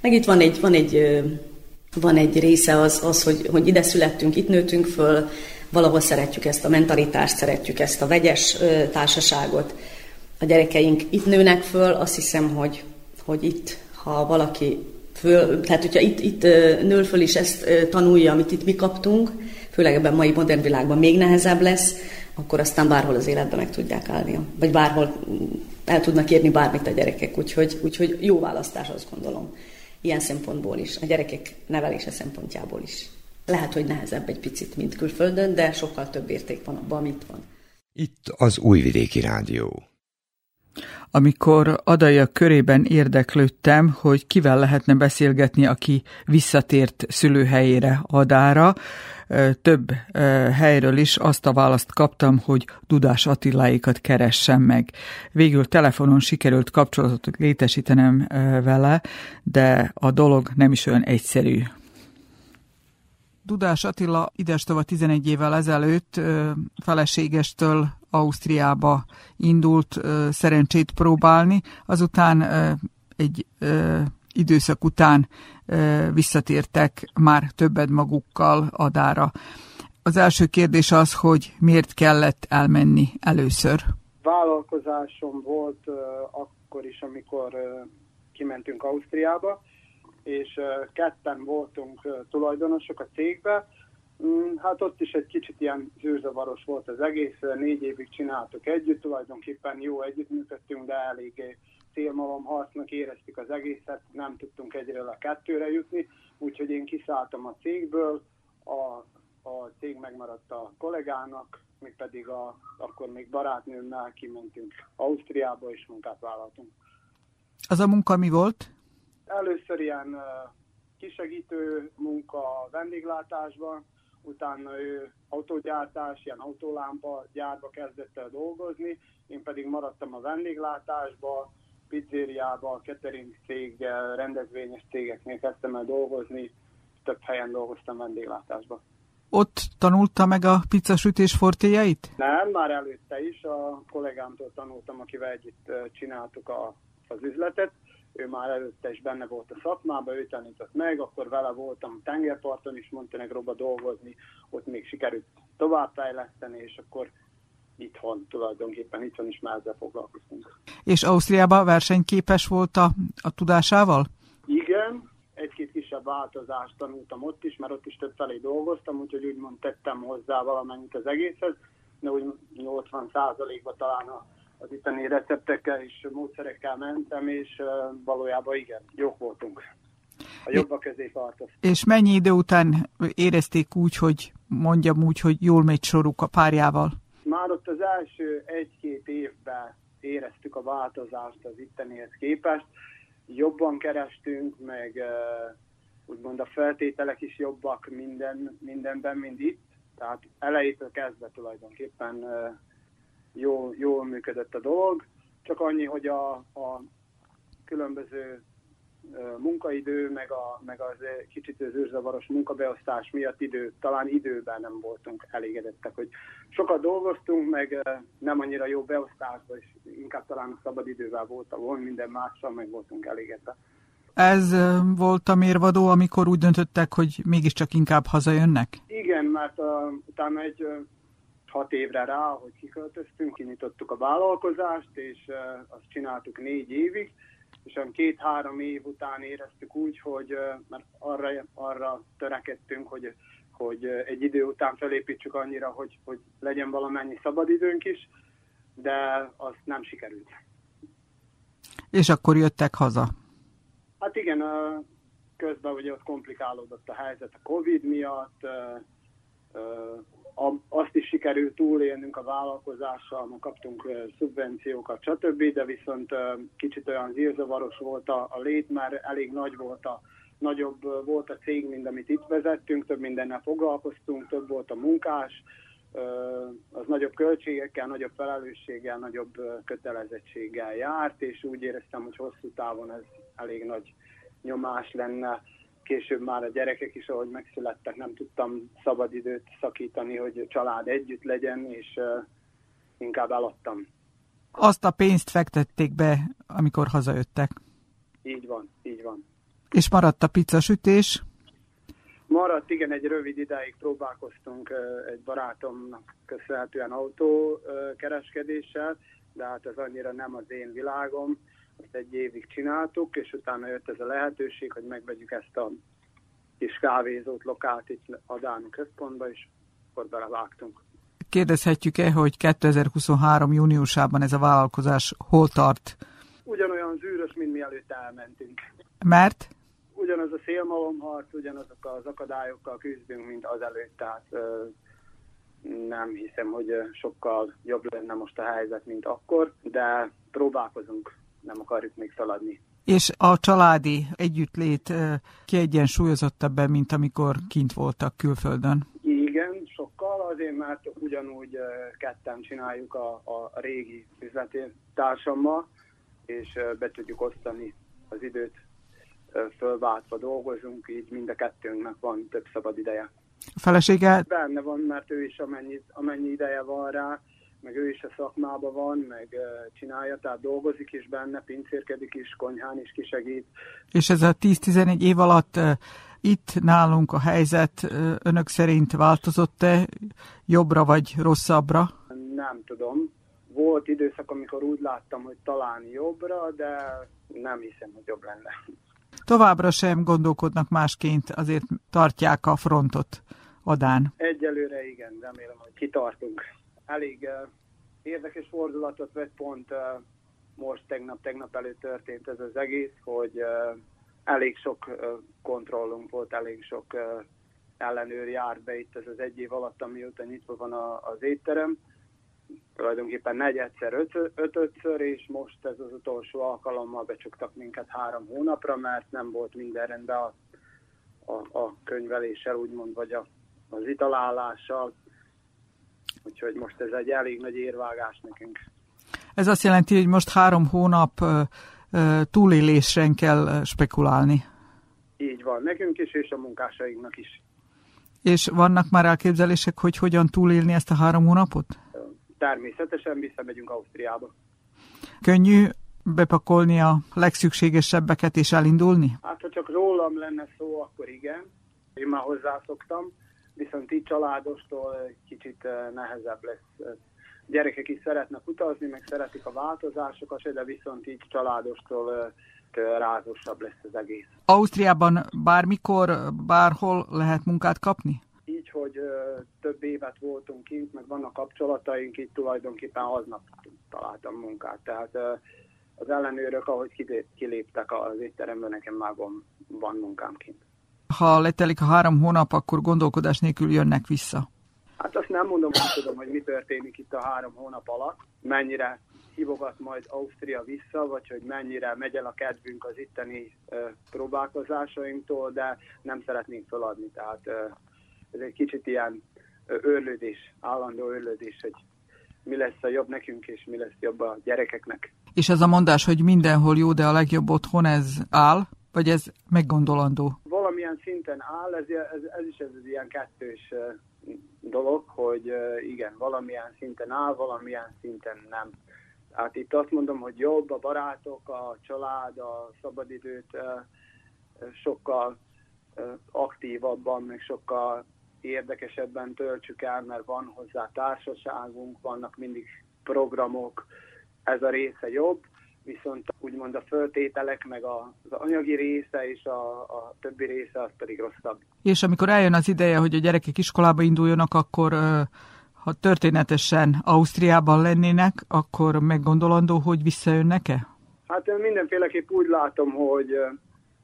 Meg itt van egy... Van egy Van egy része az, az hogy, hogy ide születtünk, itt nőttünk föl, valahol szeretjük ezt a mentalitást, szeretjük ezt a vegyes ö, társaságot. A gyerekeink itt nőnek föl, azt hiszem, hogy, hogy itt, ha valaki föl, tehát hogyha itt, itt ö, nő föl és ezt ö, tanulja, amit itt mi kaptunk, főleg ebben a mai modern világban még nehezebb lesz, akkor aztán bárhol az életben meg tudják állni, vagy bárhol el tudnak érni bármit a gyerekek, úgyhogy, úgyhogy jó választás, azt gondolom. Ilyen szempontból is, a gyerekek nevelése szempontjából is. Lehet, hogy nehezebb egy picit, mint külföldön, de sokkal több érték van abban, amit van. Itt az Újvidéki Rádió. Amikor Adaja körében érdeklődtem, hogy kivel lehetne beszélgetni, aki visszatért szülőhelyére, Adára, több helyről is azt a választ kaptam, hogy Dudás Attiláikat keressem meg. Végül telefonon sikerült kapcsolatot létesítenem vele, de a dolog nem is olyan egyszerű. Dudás Attila idestova tizenegy évvel ezelőtt feleségestől Ausztriába indult szerencsét próbálni, azután egy időszak után visszatértek már többet magukkal Adára. Az első kérdés az, hogy miért kellett elmenni először? Vállalkozásom volt akkor is, amikor kimentünk Ausztriába, és ketten voltunk tulajdonosok a cégben. Hát ott is egy kicsit ilyen zűrzavaros volt az egész, négy évig csináltuk együtt, tulajdonképpen jó együttműködtünk, de elég célmalomharcnak éreztük az egészet, nem tudtunk egyről a kettőre jutni, úgyhogy én kiszálltam a cégből, a, a cég megmaradt a kollégának, mi pedig a, akkor még barátnőmmel kimentünk Ausztriába, és munkát vállaltunk. Az a munka mi volt? Először ilyen kisegítő munka vendéglátásban, utána ő autógyártás, ilyen autólámpa gyárba kezdett el dolgozni, én pedig maradtam a vendéglátásba, pizzériába, catering cég, rendezvényes cégeknél kezdtem el dolgozni, több helyen dolgoztam vendéglátásba. Ott tanulta meg a pizzasütés fortéjeit? Nem, már előtte is a kollégámtól tanultam, akivel együtt csináltuk a, az üzletet. Ő már előtte is benne volt a szakmában, ő tanított meg, akkor vele voltam tengerparton is Montenegróba dolgozni, ott még sikerült továbbfejleszteni, és akkor itthon tulajdonképpen, itthon is már ezzel foglalkoztunk. És Ausztriában versenyképes volt a, a tudásával? Igen, egy-két kisebb változást tanultam ott is, mert ott is több felé dolgoztam, úgyhogy úgymond tettem hozzá valamennyit az egészhez, de úgy nyolcvan százalékban talán a az itteni receptekkel és módszerekkel mentem, és valójában igen, jók voltunk. A jobbak közé tartoztunk. És mennyi idő után érezték úgy, hogy mondjam úgy, hogy jól megy soruk a párjával? Már ott az első egy-két évben éreztük a változást az ittenihez képest. Jobban kerestünk, meg úgymond a feltételek is jobbak minden, mindenben, mint itt. Tehát elejétől kezdve tulajdonképpen Jól, jól működött a dolog, csak annyi, hogy a, a különböző munkaidő, meg, a, meg az kicsit az űrzavaros munkabeosztás miatt idő, talán időben nem voltunk elégedettek, hogy sokat dolgoztunk, meg nem annyira jó beosztásban, és inkább talán a szabad idővel volt, ahol minden mással meg voltunk elégedve. Ez volt a mérvadó, amikor úgy döntöttek, hogy mégiscsak inkább hazajönnek? Igen, mert uh, utána egy... Hat évre rá, hogy kiköltöztünk, kinyitottuk a vállalkozást, és azt csináltuk négy évig, és két-három év után éreztük úgy, hogy mert arra, arra törekedtünk, hogy hogy egy idő után felépítsük annyira, hogy, hogy legyen valamennyi szabadidőnk is, de azt nem sikerült. És akkor jöttek haza? Hát igen, közben ugye ott komplikálódott a helyzet a Covid miatt, azt is sikerült túlélnünk a vállalkozással, kaptunk szubvenciókat, stb., de viszont kicsit olyan zírzavaros volt a, a lét, mert elég nagy volt a, nagyobb volt a cég, mint amit itt vezettünk, több mindennel foglalkoztunk, több volt a munkás, az nagyobb költségekkel, nagyobb felelősséggel, nagyobb kötelezettséggel járt, és úgy éreztem, hogy hosszú távon ez elég nagy nyomás lenne. Később már a gyerekek is, ahogy megszülettek, nem tudtam szabadidőt szakítani, hogy a család együtt legyen, és inkább eladtam. Azt a pénzt fektették be, amikor hazajöttek. Így van, így van. És maradt a pizzasütés? Maradt, igen, egy rövid ideig próbálkoztunk egy barátomnak köszönhetően autókereskedéssel, de hát ez annyira nem az én világom. Azt egy évig csináltuk, és utána jött ez a lehetőség, hogy megvegyük ezt a kis kávézót, lokált itt Adán központba, és akkor belevágtunk. Kérdezhetjük-e, hogy kétezer-huszonhárom júniusában ez a vállalkozás hol tart? Ugyanolyan zűrös, mint mielőtt elmentünk. Mert? Ugyanaz a szélmalomharc, ugyanazok az akadályokkal küzdünk, mint azelőtt, tehát ö, nem hiszem, hogy sokkal jobb lenne most a helyzet, mint akkor, de próbálkozunk. Nem akarjuk még feladni. És a családi együttlét kiegyensúlyozottabb, mint amikor kint voltak külföldön? Igen, sokkal, azért mert ugyanúgy ketten csináljuk a, a régi üzletitársammal, és be tudjuk osztani az időt, fölváltva dolgozunk, így mind a kettőnknek van több szabad ideje. A felesége? Benne van, mert ő is amennyi, amennyi ideje van rá, meg ő is a szakmában van, meg csinálja, tehát dolgozik is benne, pincérkedik is, konyhán is kisegít. És ez a tíz-tizenegy év alatt itt nálunk a helyzet önök szerint változott-e jobbra vagy rosszabbra? Nem tudom. Volt időszak, amikor úgy láttam, hogy talán jobbra, de nem hiszem, hogy jobb lenne. Továbbra sem gondolkodnak másként, azért tartják a frontot Adán. Egyelőre igen, remélem, hogy kitartunk. Elég uh, érdekes fordulatot vett pont uh, most tegnap, tegnap előtt történt ez az egész, hogy uh, elég sok uh, kontrollunk volt, elég sok uh, ellenőr járt be itt ez az egy év alatt, amióta nyitva van a, az étterem. Tulajdonképpen negyedszer, öt, ötötször, és most ez az utolsó alkalommal becsuktak minket három hónapra, mert nem volt minden rendben a, a, a könyveléssel, úgymond, vagy a, az italállással. Úgyhogy most ez egy elég nagy érvágás nekünk. Ez azt jelenti, hogy most három hónap túlélésen kell spekulálni. Így van, nekünk is, és a munkásainknak is. És vannak már elképzelések, hogy hogyan túlélni ezt a három hónapot? Természetesen visszamegyünk Ausztriába. Könnyű bepakolni a legszükségesebbeket és elindulni? Hát, ha csak rólam lenne szó, akkor igen. Én már hozzászoktam. Viszont így családostól kicsit nehezebb lesz. A gyerekek is szeretnek utazni, meg szeretik a változásokat, de viszont így családostól rázosabb lesz az egész. Ausztriában bármikor, bárhol lehet munkát kapni? Így, hogy több évet voltunk kint, meg vannak kapcsolataink, így tulajdonképpen aznap találtam munkát. Tehát az ellenőrök, ahogy kiléptek az étteremből, nekem már van munkám kint. Ha letelik a három hónap, akkor gondolkodás nélkül jönnek vissza. Hát azt nem mondom, hogy tudom, hogy mi történik itt a három hónap alatt, mennyire hívogat majd Ausztria vissza, vagy hogy mennyire megy el a kedvünk az itteni uh, próbálkozásainktól, de nem szeretnénk feladni. Tehát uh, ez egy kicsit ilyen uh, őrlődés, állandó őrlődés, hogy mi lesz a jobb nekünk, és mi lesz jobb a gyerekeknek. És ez a mondás, hogy mindenhol jó, de a legjobb otthon, ez áll, vagy ez meggondolandó? Valamilyen szinten áll, ez, ez, ez is ez az ilyen kettős dolog, hogy igen, valamilyen szinten áll, valamilyen szinten nem. Hát itt azt mondom, hogy jobb a barátok, a család, a szabadidőt sokkal aktívabban, meg sokkal érdekesebben töltsük el, mert van hozzá társaságunk, vannak mindig programok, ez a része jobb, viszont úgymond a föltételek, meg az anyagi része és a, a többi része az pedig rosszabb. És amikor eljön az ideje, hogy a gyerekek iskolába induljanak, akkor ha történetesen Ausztriában lennének, akkor meggondolandó, hogy visszajönnek-e? Hát én mindenféleképp úgy látom, hogy,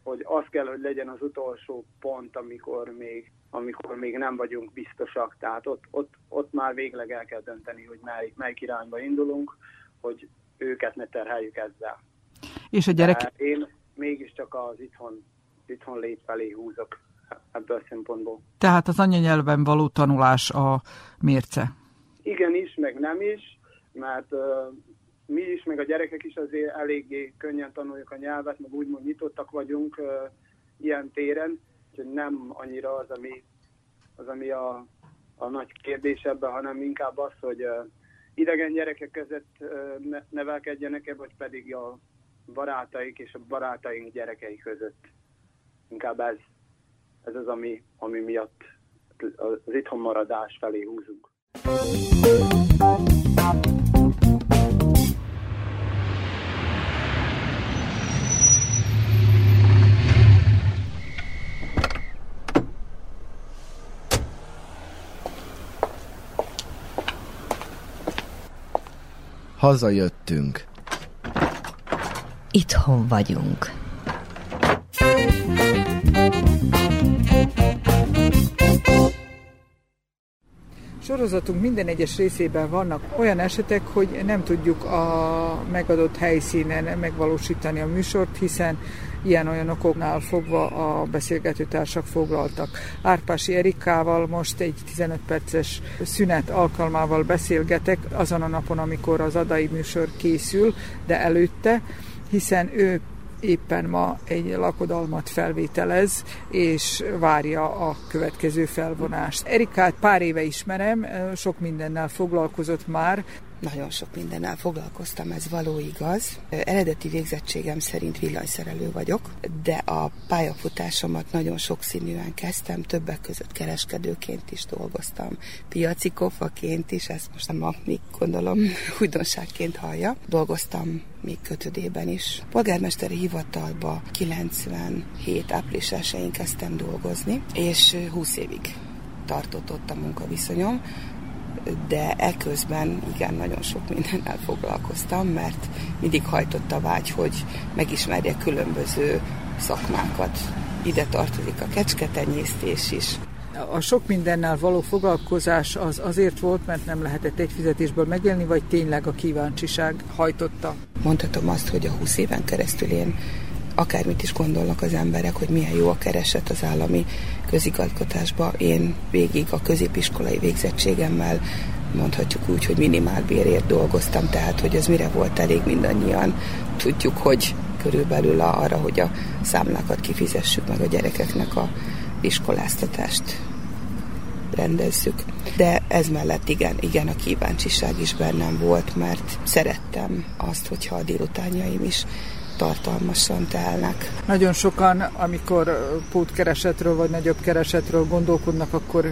hogy az kell, hogy legyen az utolsó pont, amikor még, amikor még nem vagyunk biztosak. Tehát ott, ott, ott már végleg el kell dönteni, hogy melyik, melyik irányba indulunk, hogy őket ne terheljük ezzel. És a gyerek... Én mégiscsak az itthon, itthon lét felé húzok ebből a szempontból. Tehát az anyanyelven való tanulás a mérce? Igen is, meg nem is, mert uh, mi is, meg a gyerekek is azért eléggé könnyen tanuljuk a nyelvet, meg úgymond nyitottak vagyunk uh, ilyen téren, úgyhogy nem annyira az, ami, az, ami a, a nagy kérdés ebben, hanem inkább az, hogy... Uh, idegen gyerekek között nevelkedjenek-e, vagy pedig a barátaik és a barátaink gyerekei között. Inkább ez, ez az, ami, ami miatt az itthon maradás felé húzunk. Hazajöttünk. Itthon vagyunk. Sorozatunk minden egyes részében vannak olyan esetek, hogy nem tudjuk a megadott helyszínen megvalósítani a műsort, hiszen ilyen-olyan okoknál fogva a beszélgetőtársak foglaltak. Árpási Erikával most egy tizenöt perces szünet alkalmával beszélgetek azon a napon, amikor az adai műsor készül, de előtte, hiszen ő éppen ma egy lakodalmat felvételez, és várja a következő felvonást. Erikát pár éve ismerem, sok mindennel foglalkozott már. Nagyon sok mindennel foglalkoztam, ez való igaz. Eredeti végzettségem szerint villanyszerelő vagyok, de a pályafutásomat nagyon sokszínűen kezdtem, többek között kereskedőként is dolgoztam, piaci kofaként is, ezt most nem a, még gondolom újdonságként hallja. Dolgoztam még kötődében is. Polgármesteri hivatalba kilencvenhét április elsején kezdtem dolgozni, és húsz évig tartott ott a munkaviszonyom, de eközben igen, nagyon sok mindennel foglalkoztam, mert mindig hajtott a vágy, hogy megismerje különböző szakmákat. Ide tartozik a kecsketenyésztés is. A sok mindennel való foglalkozás az azért volt, mert nem lehetett egy fizetésből megélni, vagy tényleg a kíváncsiság hajtotta? Mondhatom azt, hogy a húsz éven keresztül én akármit is gondolnak az emberek, hogy milyen jó a kereset az állami közigazgatásba. Én végig a középiskolai végzettségemmel mondhatjuk úgy, hogy minimálbérért dolgoztam, tehát hogy ez mire volt elég, mindannyian tudjuk, hogy körülbelül arra, hogy a számlákat kifizessük, meg a gyerekeknek a iskoláztatást rendezzük. De ez mellett igen, igen, a kíváncsiság is bennem volt, mert szerettem azt, hogyha a délutánjaim is tartalmasan telnek. Nagyon sokan, amikor pótkeresetről vagy nagyobb keresetről gondolkodnak, akkor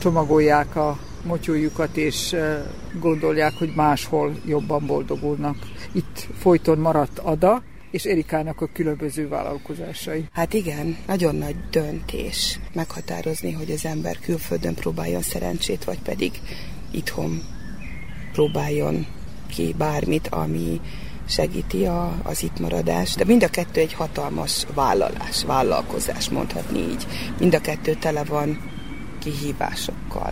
csomagolják a motyójukat, és gondolják, hogy máshol jobban boldogulnak. Itt folyton maradt Ada, és Erikának a különböző vállalkozásai. Hát igen, nagyon nagy döntés meghatározni, hogy az ember külföldön próbáljon szerencsét, vagy pedig itthon próbáljon ki bármit, ami segíti a, az itt maradást, de mind a kettő egy hatalmas vállalás, vállalkozás, mondhatni így. Mind a kettő tele van kihívásokkal,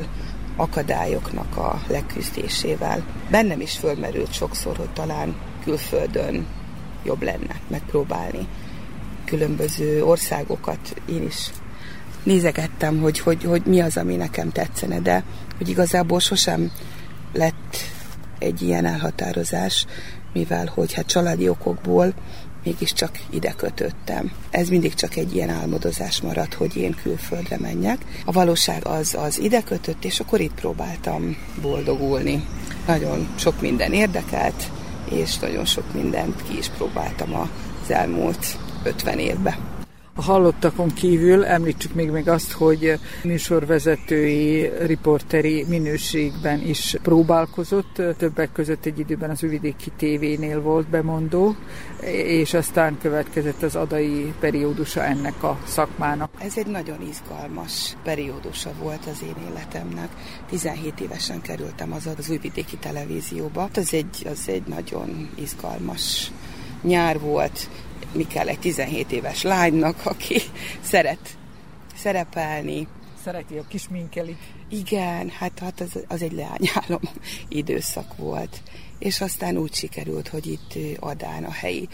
akadályoknak a leküzdésével. Bennem is fölmerült sokszor, hogy talán külföldön jobb lenne megpróbálni különböző országokat. Én is nézegettem, hogy, hogy, hogy mi az, ami nekem tetszene, de hogy igazából sosem lett egy ilyen elhatározás, mivel hogy hát családi okokból mégiscsak ide kötöttem. Ez mindig csak egy ilyen álmodozás maradt, hogy én külföldre menjek. A valóság az, az ide kötött, és akkor itt próbáltam boldogulni. Nagyon sok minden érdekelt, és nagyon sok mindent ki is próbáltam az elmúlt ötven évben. A hallottakon kívül említsük még meg azt, hogy műsorvezetői, riporteri minőségben is próbálkozott. Többek között egy időben az Újvidéki tévénél volt bemondó, és aztán következett az adai periódusa ennek a szakmának. Ez egy nagyon izgalmas periódusa volt az én életemnek. tizenhét évesen kerültem az az Újvidéki televízióba. Ez egy, az egy nagyon izgalmas nyár volt. Mi kell egy tizenhét éves lánynak, aki szeret szerepelni. Szereti a kis minkelit. Igen, hát, hát az, az egy leányálom időszak volt. És aztán úgy sikerült, hogy itt Adán a helyi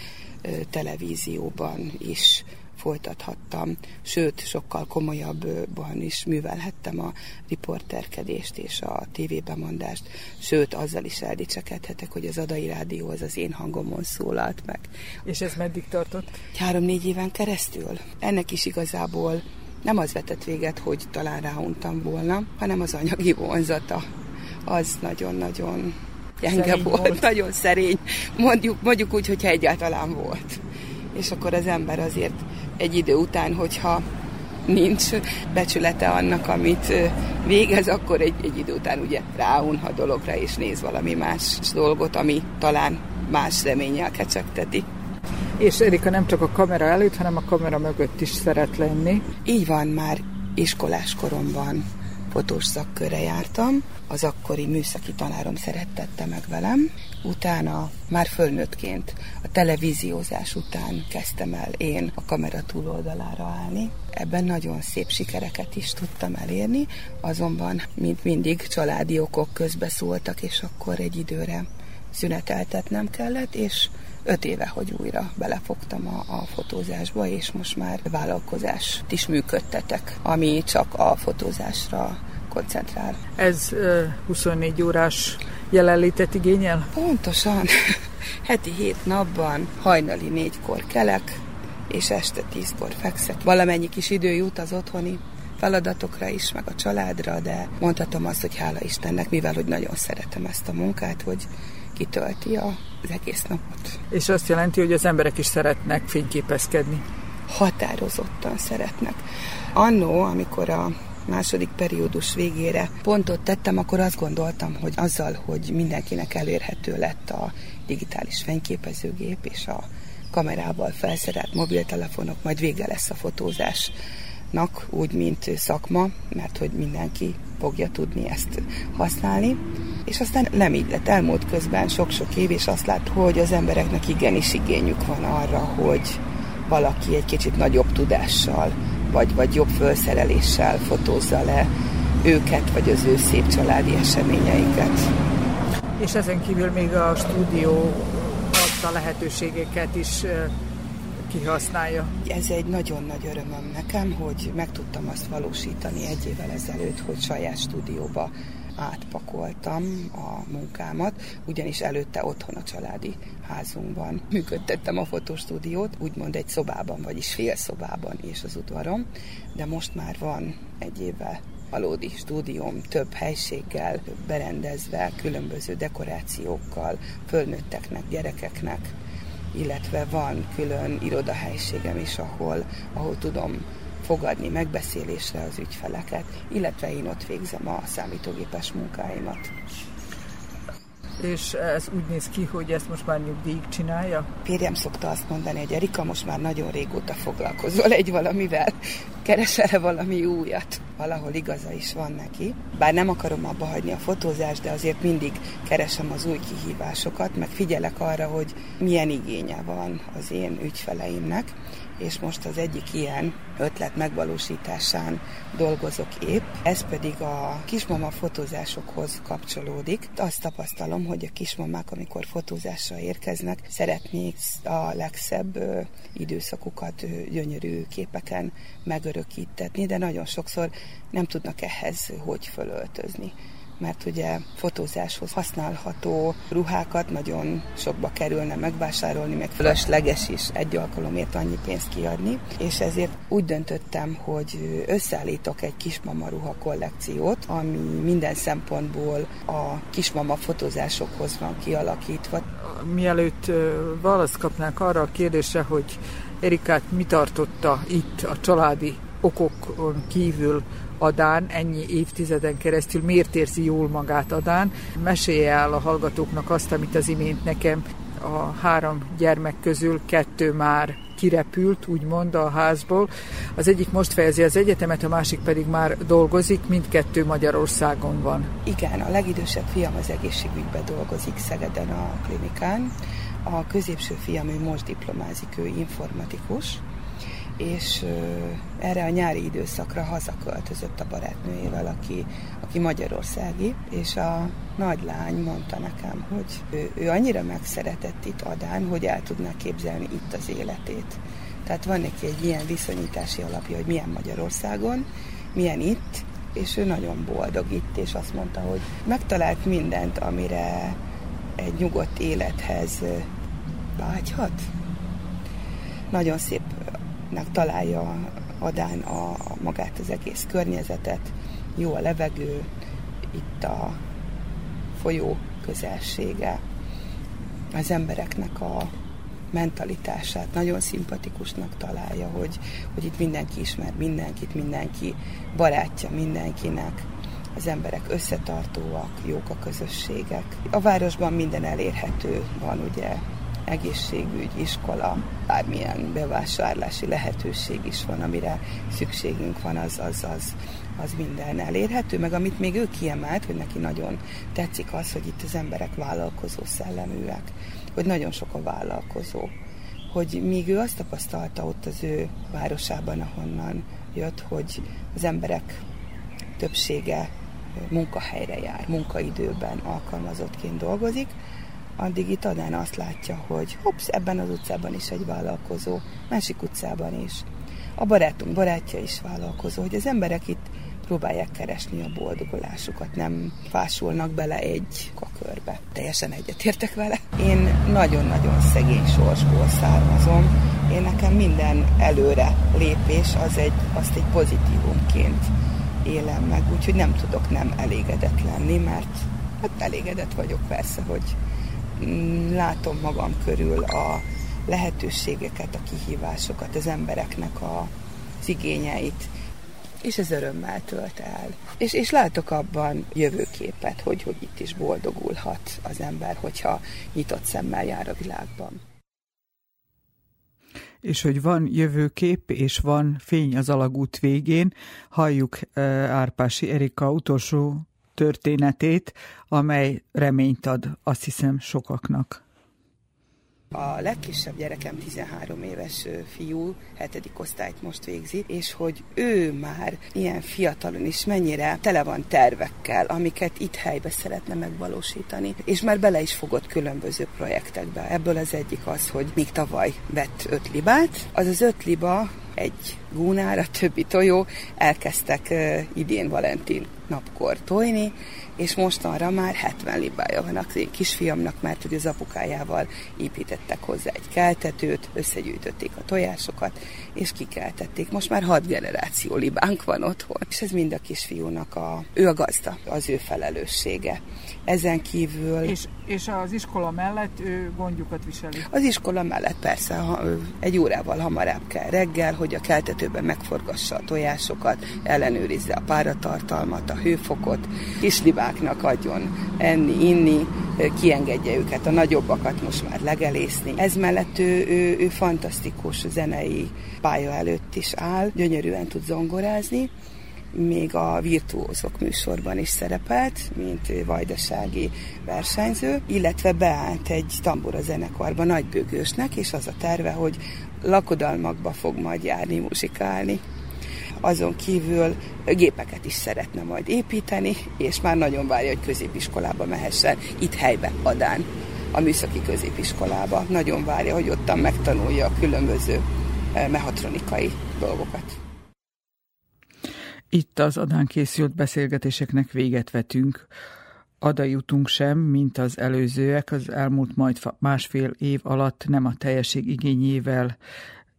televízióban is folytathattam, sőt, sokkal komolyabban is művelhettem a riporterkedést és a tévébemondást, sőt, azzal is eldicsekedhetek, hogy az Adai Rádió az az én hangomon szólalt meg. És ez meddig tartott? Három-négy éven keresztül. Ennek is igazából nem az vetett véget, hogy talán ráuntam volna, hanem az anyagi vonzata. Az nagyon-nagyon gyenge volt, volt, nagyon szerény, mondjuk, mondjuk úgy, hogyha egyáltalán volt. És akkor az ember azért egy idő után, hogyha nincs becsülete annak, amit végez, akkor egy, egy idő után ugye ráunha a dologra, és néz valami más dolgot, ami talán más reménnyel kecsegteti. És Erika nem csak a kamera előtt, hanem a kamera mögött is szeret lenni. Így van, már iskolás koromban fotós szakkörre jártam, az akkori műszaki tanárom szerettette meg velem, utána már fölnőttként a televíziózás után kezdtem el én a kamera túloldalára állni. Ebben nagyon szép sikereket is tudtam elérni, azonban mint mindig családi okok közbeszóltak, és akkor egy időre szüneteltetnem kellett, és öt éve, hogy újra belefogtam a, a fotózásba, és most már vállalkozást is működtetek, ami csak a fotózásra koncentrál. Ez uh, huszonnégy órás jelenlétet igényel? Pontosan. Heti hét napban hajnali négykor kelek, és este tízkor fekszek. Valamennyi kis idő jut az otthoni feladatokra is, meg a családra, de mondhatom azt, hogy hála Istennek, mivel hogy nagyon szeretem ezt a munkát, hogy kitölti az egész napot. És azt jelenti, hogy az emberek is szeretnek fényképezkedni? Határozottan szeretnek. Annó, amikor a második periódus végére pontot tettem, akkor azt gondoltam, hogy azzal, hogy mindenkinek elérhető lett a digitális fényképezőgép és a kamerával felszerelt mobiltelefonok, majd vége lesz a fotózásnak, úgy, mint szakma, mert hogy mindenki fogja tudni ezt használni. És aztán nem így lett. Elmúlt közben sok-sok év, és azt lát, hogy az embereknek igenis igényük van arra, hogy valaki egy kicsit nagyobb tudással, vagy, vagy jobb felszereléssel fotózza le őket, vagy az ő szép családi eseményeiket. És ezen kívül még a stúdió adta lehetőségeket is kihasználja. Ez egy nagyon nagy örömöm nekem, hogy meg tudtam azt valósítani egy évvel ezelőtt, hogy saját stúdióba átpakoltam a munkámat, ugyanis előtte otthon a családi házunkban működtettem a fotostúdiót, úgymond egy szobában, vagyis fél szobában és az udvarom, de most már van egy évvel valódi stúdióm, több helységgel berendezve, különböző dekorációkkal, fölnőtteknek, gyerekeknek, illetve van külön irodahelységem is, ahol, ahol tudom fogadni megbeszélésre az ügyfeleket, illetve én ott végzem a számítógépes munkáimat. És ez úgy néz ki, hogy ezt most már nyugdíjig csinálja? Pérjem szokta azt mondani, hogy Erika, most már nagyon régóta foglalkozol egy valamivel, keresel-e valami újat? Valahol igaza is van neki. Bár nem akarom abba hagyni a fotózást, de azért mindig keresem az új kihívásokat, meg figyelek arra, hogy milyen igénye van az én ügyfeleimnek, és most az egyik ilyen ötlet megvalósításán dolgozok épp. Ez pedig a kismama fotózásokhoz kapcsolódik. Azt tapasztalom, hogy a kismamák, amikor fotózásra érkeznek, szeretnék a legszebb ö, időszakukat ö, gyönyörű képeken megörökítetni, de nagyon sokszor nem tudnak ehhez hogy fölöltözni. Mert ugye fotózáshoz használható ruhákat nagyon sokba kerülne megvásárolni, meg fölösleges is egy alkalomért annyi pénzt kiadni, és ezért úgy döntöttem, hogy összeállítok egy kismama ruha kollekciót, ami minden szempontból a kismama fotózásokhoz van kialakítva. Mielőtt választ kapnánk arra a kérdésre, hogy Erikát mi tartotta itt a családi okokon kívül Adán, ennyi évtizeden keresztül, miért érzi jól magát Adán? Mesélje el a hallgatóknak azt, amit az imént nekem. A három gyermek közül kettő már kirepült, úgymond a házból. Az egyik most fejezi az egyetemet, a másik pedig már dolgozik, mindkettő Magyarországon van. Igen, a legidősebb fiam az egészségügyben dolgozik, Szegeden a klinikán. A középső fiam, ő most diplomázik, ő informatikus, és erre a nyári időszakra hazaköltözött a barátnőjével, aki, aki magyarországi, és a nagylány mondta nekem, hogy ő, ő annyira megszeretett itt Adán, hogy el tudná képzelni itt az életét. Tehát van neki egy ilyen viszonyítási alapja, hogy milyen Magyarországon, milyen itt, és ő nagyon boldog itt, és azt mondta, hogy megtalált mindent, amire egy nyugodt élethez vágyhat. Nagyon szép találja Adán a, magát, az egész környezetet, jó a levegő, itt a folyó közelsége, az embereknek a mentalitását nagyon szimpatikusnak találja, hogy, hogy itt mindenki ismer mindenkit, mindenki barátja mindenkinek, az emberek összetartóak, jók a közösségek. A városban minden elérhető van, ugye, egészségügy, iskola, bármilyen bevásárlási lehetőség is van, amire szükségünk van, az, az, az, az minden elérhető. Meg amit még ő kiemelt, hogy neki nagyon tetszik az, hogy itt az emberek vállalkozó szelleműek, hogy nagyon sok a vállalkozó. Hogy míg ő azt tapasztalta ott az ő városában, ahonnan jött, hogy az emberek többsége munkahelyre jár, munkaidőben alkalmazottként dolgozik, addig itt Adán azt látja, hogy hopsz, ebben az utcában is egy vállalkozó, másik utcában is. A barátunk barátja is vállalkozó, hogy az emberek itt próbálják keresni a boldogulásukat, nem fásulnak bele egy kakörbe. Teljesen egyetértek vele. Én nagyon-nagyon szegény sorsból származom. Én nekem minden előre lépés, az egy, azt egy pozitívumként élem meg, úgyhogy nem tudok nem elégedett lenni, mert hát elégedett vagyok persze, hogy látom magam körül a lehetőségeket, a kihívásokat, az embereknek a, az igényeit, és ez örömmel tölt el. És, és látok abban jövőképet, hogy, hogy itt is boldogulhat az ember, hogyha nyitott szemmel jár a világban. És hogy van jövőkép, és van fény az alagút végén, halljuk Árpási Erika utolsó történetét, amely reményt ad, azt hiszem, sokaknak. A legkisebb gyerekem tizenhárom éves fiú, hetedik osztályt most végzi, és hogy ő már ilyen fiatalon is mennyire tele van tervekkel, amiket itt helyben szeretne megvalósítani, és már bele is fogott különböző projektekbe. Ebből az egyik az, hogy még tavaly vett öt libát, az az öt liba egy gúnára, többi tojó, elkezdtek uh, idén Valentin napkor tojni, és mostanra már hetven libája van az én kisfiamnak, mert ugye az apukájával építettek hozzá egy keltetőt, összegyűjtötték a tojásokat, és kikeltették. Most már hat generáció libánk van otthon, és ez mind a kisfiúnak a, ő a gazda, az ő felelőssége. Ezen kívül... És, és az iskola mellett ő gondjukat viseli? Az iskola mellett persze, ha, egy órával hamarabb kell reggel, hogy a keltetőben megforgassa a tojásokat, ellenőrizze a páratartalmat, a hőfokot, kislibáknak adjon enni, inni, kiengedje őket, a nagyobbakat most már legelészni. Ez mellett ő, ő, ő fantasztikus zenei pálya előtt is áll, gyönyörűen tud zongorázni, még a virtuózok műsorban is szerepelt, mint vajdasági versenyző, illetve beállt egy tambura zenekarba nagybőgősnek, és az a terve, hogy lakodalmakba fog majd járni, muzsikálni. Azon kívül gépeket is szeretne majd építeni, és már nagyon várja, hogy középiskolába mehessen, itt helyben Adán, a műszaki középiskolába. Nagyon várja, hogy ottan megtanulja a különböző mehatronikai dolgokat. Itt az Adán készült beszélgetéseknek véget vetünk. Ada jutunk sem, mint az előzőek, az elmúlt majd másfél év alatt nem a teljeség igényével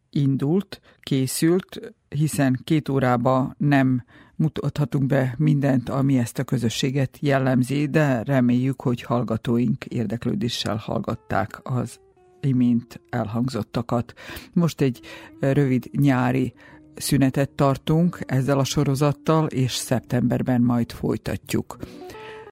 indult, készült, hiszen két órába nem mutathatunk be mindent, ami ezt a közösséget jellemzi, de reméljük, hogy hallgatóink érdeklődéssel hallgatták az imént elhangzottakat. Most egy rövid nyári szünetet tartunk ezzel a sorozattal, és szeptemberben majd folytatjuk.